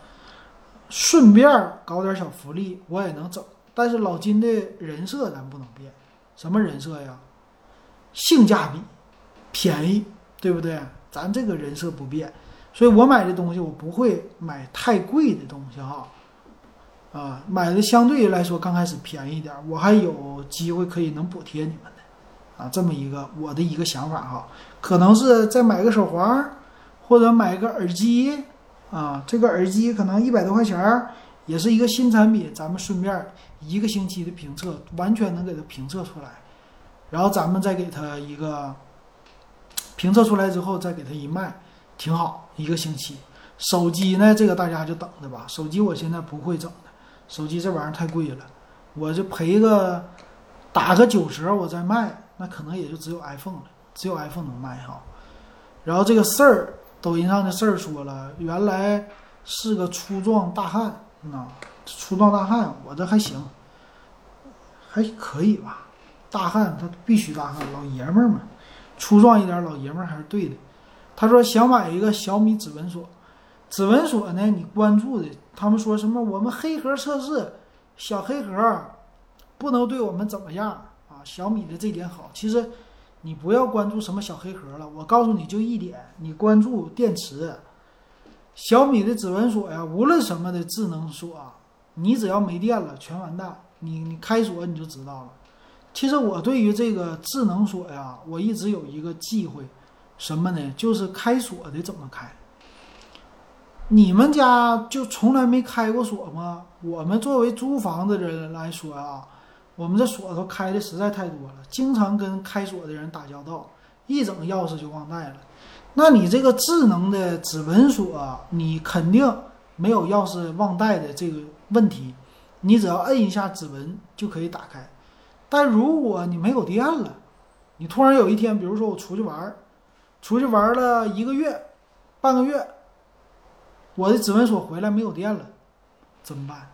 顺便搞点小福利，我也能整。但是老金的人设咱不能变，什么人设呀？性价比便宜，对不对？咱这个人设不变，所以我买的东西我不会买太贵的东西哈，买的相对来说刚开始便宜一点，我还有机会可以能补贴你们的啊，这么一个我的一个想法哈，可能是再买个手环或者买个耳机啊，这个耳机可能100多块钱，也是一个新产品，咱们顺便一个星期的评测，完全能给它评测出来。然后咱们再给他一个评测出来之后，再给他一卖，挺好，一个星期。手机呢，这个大家就等着吧。手机我现在不会整的，手机这玩意儿太贵了，我就赔个打个90折我再卖，那可能也就只有 iPhone 了，只有 iPhone 能卖哈。然后这个事儿，抖音上的事儿说了，原来是个粗壮大汉，我这还行，还可以吧。大汉他必须大汉，老爷们儿嘛，粗壮一点老爷们儿还是对的。他说想买一个小米指纹锁，指纹锁呢你关注的，他们说什么我们黑盒测试，小黑盒不能对我们怎么样啊。小米的这点好，其实你不要关注什么小黑盒了，我告诉你就一点，你关注电池。小米的指纹锁呀，无论什么的智能锁啊，你只要没电了，全完蛋。你开锁你就知道了。其实我对于这个智能锁呀，我一直有一个忌讳，什么呢？就是开锁得怎么开。你们家就从来没开过锁吗？我们作为租房子的人来说啊，我们这锁头开的实在太多了，经常跟开锁的人打交道，一整钥匙就忘带了。那你这个智能的指纹锁啊，你肯定没有钥匙忘带的这个问题，你只要摁一下指纹就可以打开。但如果你没有电了，你突然有一天，比如说我出去玩了一个月半个月，我的指纹锁回来没有电了，怎么办？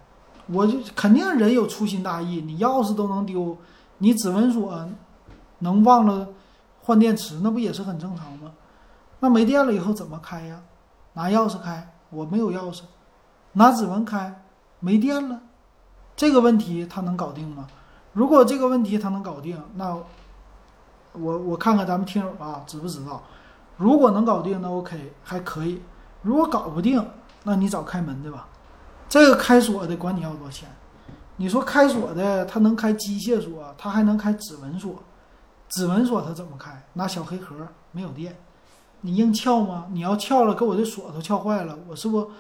我就肯定人有粗心大意，你钥匙都能丢，你指纹锁能忘了换电池，那不也是很正常吗？那没电了以后怎么开呀？拿钥匙开，我没有钥匙，拿指纹开，没电了，这个问题他能搞定吗？如果这个问题他能搞定，那我看看咱们听友啊知不知道，如果能搞定那 OK 还可以，如果搞不定，那你找开门的吧。这个开锁的管你要多少钱，你说开锁的他能开机械锁，他还能开指纹锁，指纹锁他怎么开？拿小黑盒，没有电，你硬撬吗？你要撬了给我这锁头撬坏了，我是不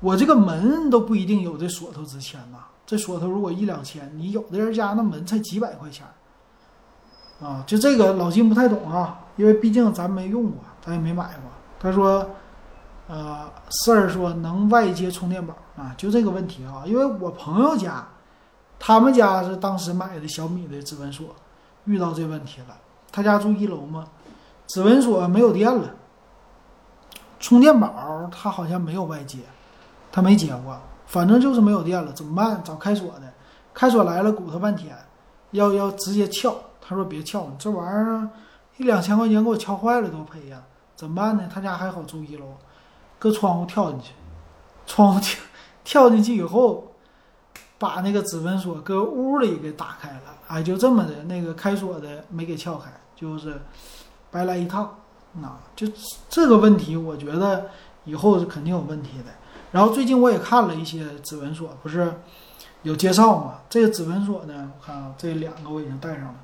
我这个门都不一定有这锁头值钱呐。这锁头如果1、2千，你有的人家那门才几百块钱啊。就这个老金不太懂啊，因为毕竟咱没用过，咱也没买过。他说事儿说能外接充电宝啊，就这个问题啊，因为我朋友家他们家是当时买的小米的指纹锁，遇到这问题了。他家住1楼嘛，指纹锁没有电了，充电宝他好像没有外接，他没接过，反正就是没有电了，怎么办？找开锁的，开锁来了鼓捣半天，要直接撬，他说别撬，你这玩意儿1、2千块钱给我撬坏了多赔呀，怎么办呢？他家还好住1楼。搁窗户跳进去，窗户跳进去以后，把那个指纹锁搁屋里给打开了，哎，就这么的，那个开锁的没给撬开，就是白来一趟。就这个问题，我觉得以后是肯定有问题的。然后最近我也看了一些指纹锁，不是有介绍吗？这个指纹锁呢，我看啊，这2个我已经带上了。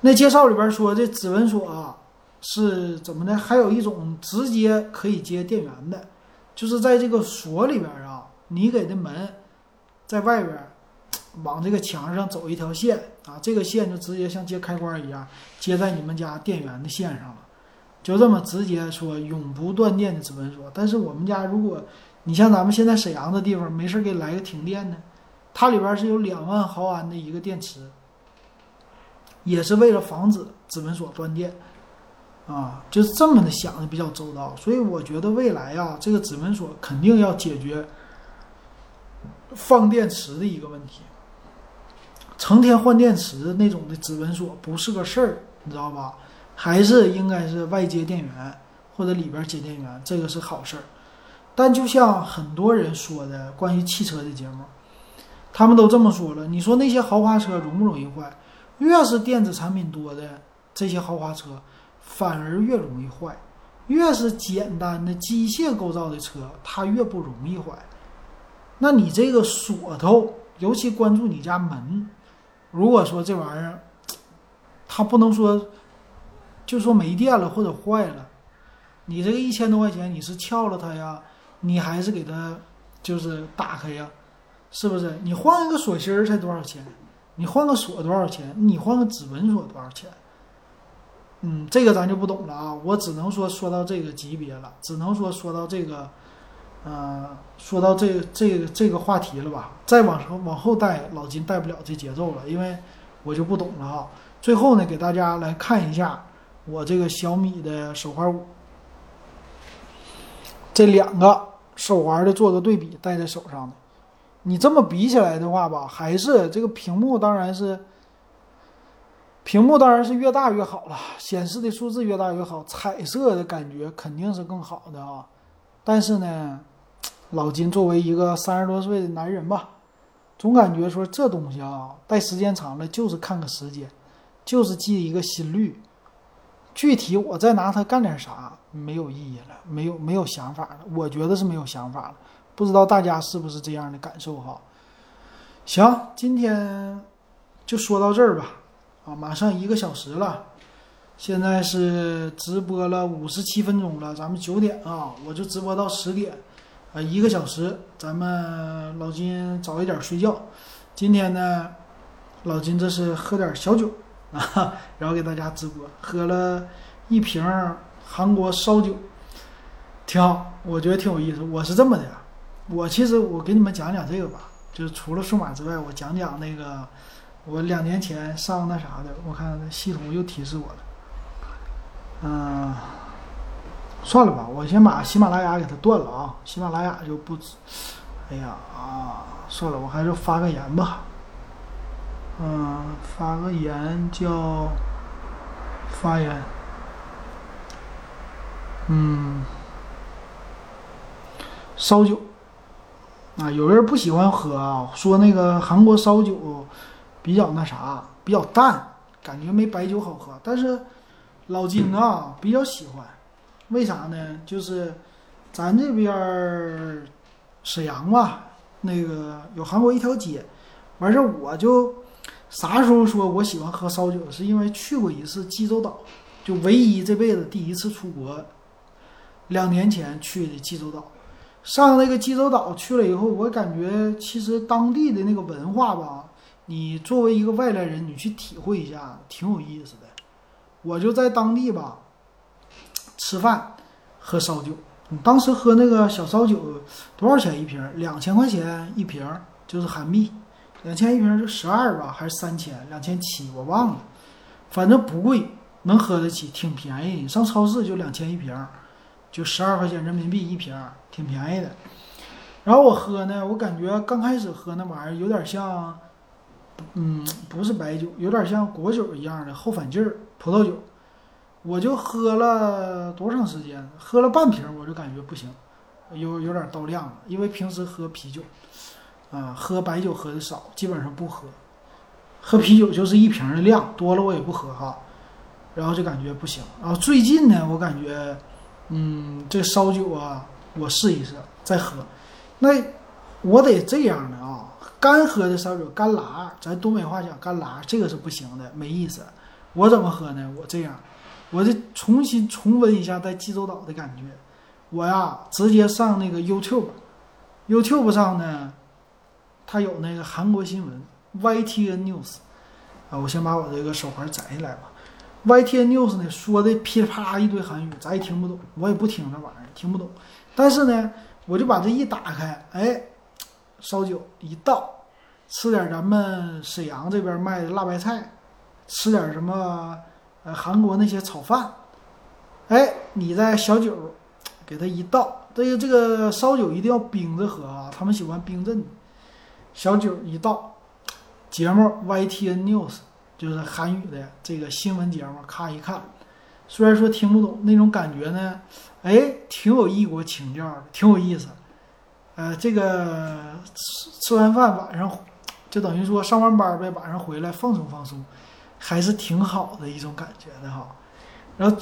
那介绍里边说，这指纹锁啊。是怎么呢？还有一种直接可以接电源的，就是在这个锁里边啊，你给的门在外边往这个墙上走一条线啊，这个线就直接像接开关一样接在你们家电源的线上了，就这么直接说永不断电的指纹锁。但是我们家如果你像咱们现在沈阳的地方没事给来个停电呢，它里边是有2万毫安的一个电池，也是为了防止指纹锁断电啊，就是这么的想的比较周到。所以我觉得未来啊，这个指纹锁肯定要解决放电池的一个问题。成天换电池那种的指纹锁不是个事儿，你知道吧？还是应该是外接电源或者里边接电源，这个是好事儿。但就像很多人说的关于汽车的节目，他们都这么说了，你说那些豪华车容不容易坏？越是电子产品多的这些豪华车反而越容易坏，越是简单的机械构造的车它越不容易坏。那你这个锁头，尤其关注你家门，如果说这玩意儿它不能说就说没电了或者坏了，你这个1000多块钱你是撬了它呀，你还是给它就是打开呀，是不是？你换一个锁芯才多少钱，你换个锁多少钱，你换个指纹锁多少钱，这个咱就不懂了啊，我只能说到这个级别了，只能说到这个，说到这个话题了吧。再往后带，老金带不了这节奏了，因为我就不懂了啊。最后呢，给大家来看一下我这个小米的手环5，这2个手环的做个对比，戴在手上的，你这么比起来的话吧，还是这个屏幕当然是越大越好了，显示的数字越大越好，彩色的感觉肯定是更好的啊。但是呢，老金作为一个30多岁的男人吧，总感觉说这东西啊，待时间长了就是看个时间，就是记一个心率，具体我再拿它干点啥没有意义了，没有想法了，我觉得是没有想法了，不知道大家是不是这样的感受哈。行，今天就说到这儿吧，啊，马上1个小时了，现在是直播了57分钟了，咱们9点啊，我就直播到10点。1个小时，咱们老金早一点睡觉。今天呢，老金这是喝点小酒啊，然后给大家直播，喝了1瓶韩国烧酒，挺好，我觉得挺有意思。我是这么的，其实我给你们讲讲这个吧，就是除了数码之外，我讲讲那个我2年前上那啥的，我看系统又提示我了，算了吧，我先把喜马拉雅给它断了啊！喜马拉雅就不，哎呀啊，算了，我还是发个言吧。发个言叫发言。烧酒啊，有人不喜欢喝啊，说那个韩国烧酒比较那啥，比较淡，感觉没白酒好喝。但是老金啊比较喜欢。为啥呢？就是咱这边沈阳吧，那个有韩国一条街，完事我就啥时候说我喜欢喝烧酒，是因为去过一次济州岛，就唯一这辈子第一次出国，2年前去的济州岛。上那个济州岛去了以后，我感觉其实当地的那个文化吧，你作为一个外来人，你去体会一下，挺有意思的。我就在当地吧。吃饭喝烧酒，你当时喝那个小烧酒多少钱一瓶？2000块钱一瓶，就是韩币，2000一瓶就12吧，还是3000？2700我忘了，反正不贵，能喝得起，挺便宜。你上超市就2000一瓶，就12块钱人民币一瓶，挺便宜的。然后我喝呢，我感觉刚开始喝那玩意儿有点像，不是白酒，有点像果酒一样的后反劲儿葡萄酒。我就喝了多长时间？喝了半瓶，我就感觉不行，有点到量了。因为平时喝啤酒，喝白酒喝的少，基本上不喝。喝啤酒就是一瓶的量，多了我也不喝哈。然后就感觉不行。然后最近呢，我感觉，这烧酒啊，我试一试再喝。那我得这样的啊，干喝的烧酒干拉，咱东北话讲干拉，这个是不行的，没意思。我怎么喝呢？我这样。我就重温一下在济州岛的感觉，我呀直接上那个 YouTube 上呢，它有那个韩国新闻 YTN News 啊，我先把我这个手环摘下来吧。YTN News 呢说的噼啪一堆韩语，咱也听不懂，我也不听这玩意儿，听不懂。但是呢，我就把这一打开，哎，烧酒一倒，吃点咱们沈阳这边卖的辣白菜，吃点什么。韩国那些炒饭，哎，你在小酒给它一倒，这个烧酒一定要冰着喝啊，他们喜欢冰镇。小酒一倒，节目 YTN News 就是韩语的这个新闻节目，咔一看，虽然说听不懂，那种感觉呢，哎，挺有异国情调的，挺有意思。这个吃完饭晚上就等于说上完班呗，晚上回来放松放松。还是挺好的一种感觉的哈，然后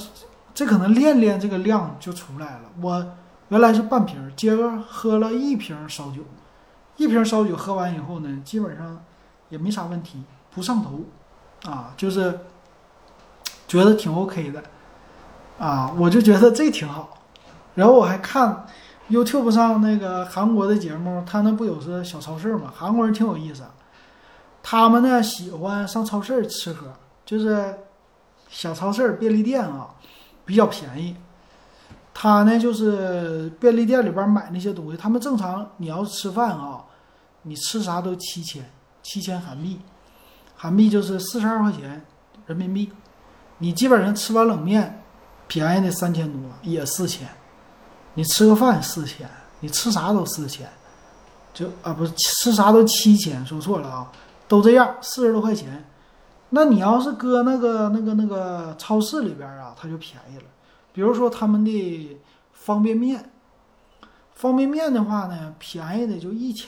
这可能练这个量就出来了。我原来是半瓶，接着喝了一瓶烧酒喝完以后呢，基本上也没啥问题，不上头啊，就是觉得挺 OK 的啊，我就觉得这挺好。然后我还看 YouTube 上那个韩国的节目，他那不有是小超市嘛，韩国人挺有意思。他们呢喜欢上超市吃喝，就是小超市便利店啊，比较便宜。他呢就是便利店里边买那些东西，他们正常你要吃饭啊，你吃啥都七千韩币，韩币就是42块钱人民币。你基本上吃碗冷面，便宜的3000多也4000，你吃个饭4000，你吃啥都4000，就不是吃啥都7000，说错了啊。都这样40多块钱，那你要是搁那个超市里边啊，它就便宜了。比如说他们的方便面的话呢，便宜的就1000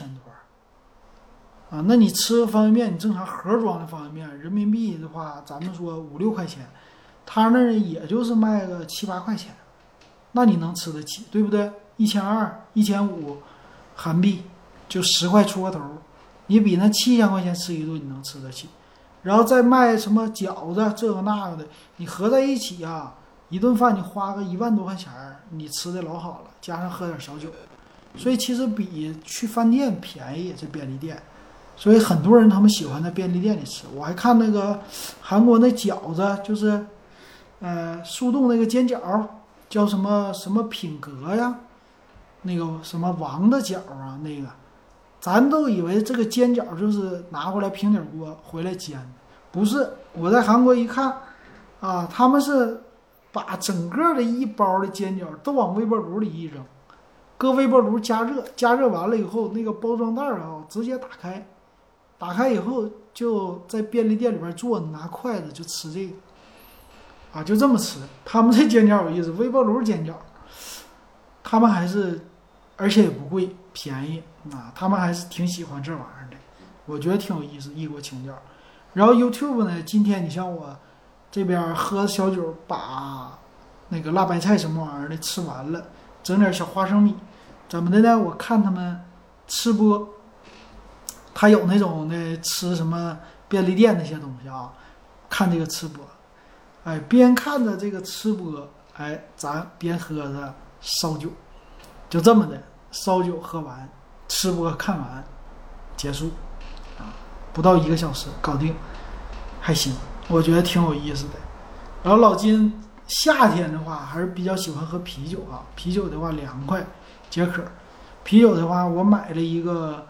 多，啊，那你吃方便面，你正常盒装的方便面，人民币的话，咱们说5-6块钱，他那也就是卖个7-8块钱，那你能吃得起，对不对？1200、1500韩币，就10块出个头，你比那7000块钱吃一顿你能吃得起。然后再卖什么饺子这个那个的，你合在一起啊，一顿饭你花个1万多块钱，你吃的老好了，加上喝点小酒，所以其实比去饭店便宜，这便利店。所以很多人他们喜欢在便利店里吃。我还看那个韩国那饺子，就是速冻那个煎饺，叫什么什么品格呀，那个什么王的饺啊，那个咱都以为这个煎饺就是拿过来平底锅回来煎，不是。我在韩国一看啊，他们是把整个的一包的煎饺都往微波炉里一扔，搁微波炉加热，加热完了以后，那个包装袋啊直接打开，打开以后就在便利店里边坐，拿筷子就吃这个啊，就这么吃。他们这煎饺有意思，微波炉煎饺他们还是，而且也不贵，便宜啊，他们还是挺喜欢这玩意儿的，我觉得挺有意思，异国情调。然后 YouTube 呢，今天你像我这边喝小酒，把那个辣白菜什么玩意儿的吃完了，整点小花生米怎么的呢，我看他们吃播，他有那种的吃什么便利店那些东西啊，看这个吃播，哎，边看着这个吃播，哎，咱边喝着烧酒，就这么的烧酒喝完，吃播看完，结束啊，不到1个小时搞定，还行，我觉得挺有意思的。然后老金夏天的话还是比较喜欢喝啤酒啊，啤酒的话凉快解渴。啤酒的话我买了一个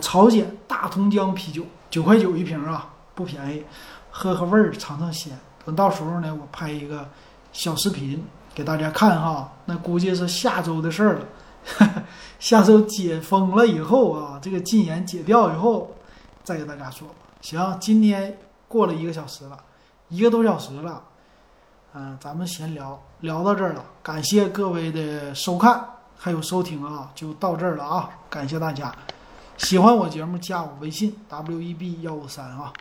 朝鲜大同江啤酒，9.9块一瓶啊，不便宜，喝喝味儿，尝尝鲜。等到时候呢，我拍一个小视频给大家看哈，那估计是下周的事儿了。下周解封了以后啊，这个禁言解掉以后再给大家说吧。行，今天过了1个小时了，1个多小时了，咱们闲聊到这儿了，感谢各位的收看还有收听啊，就到这儿了啊，感谢大家。喜欢我节目加我微信 WEB153 啊。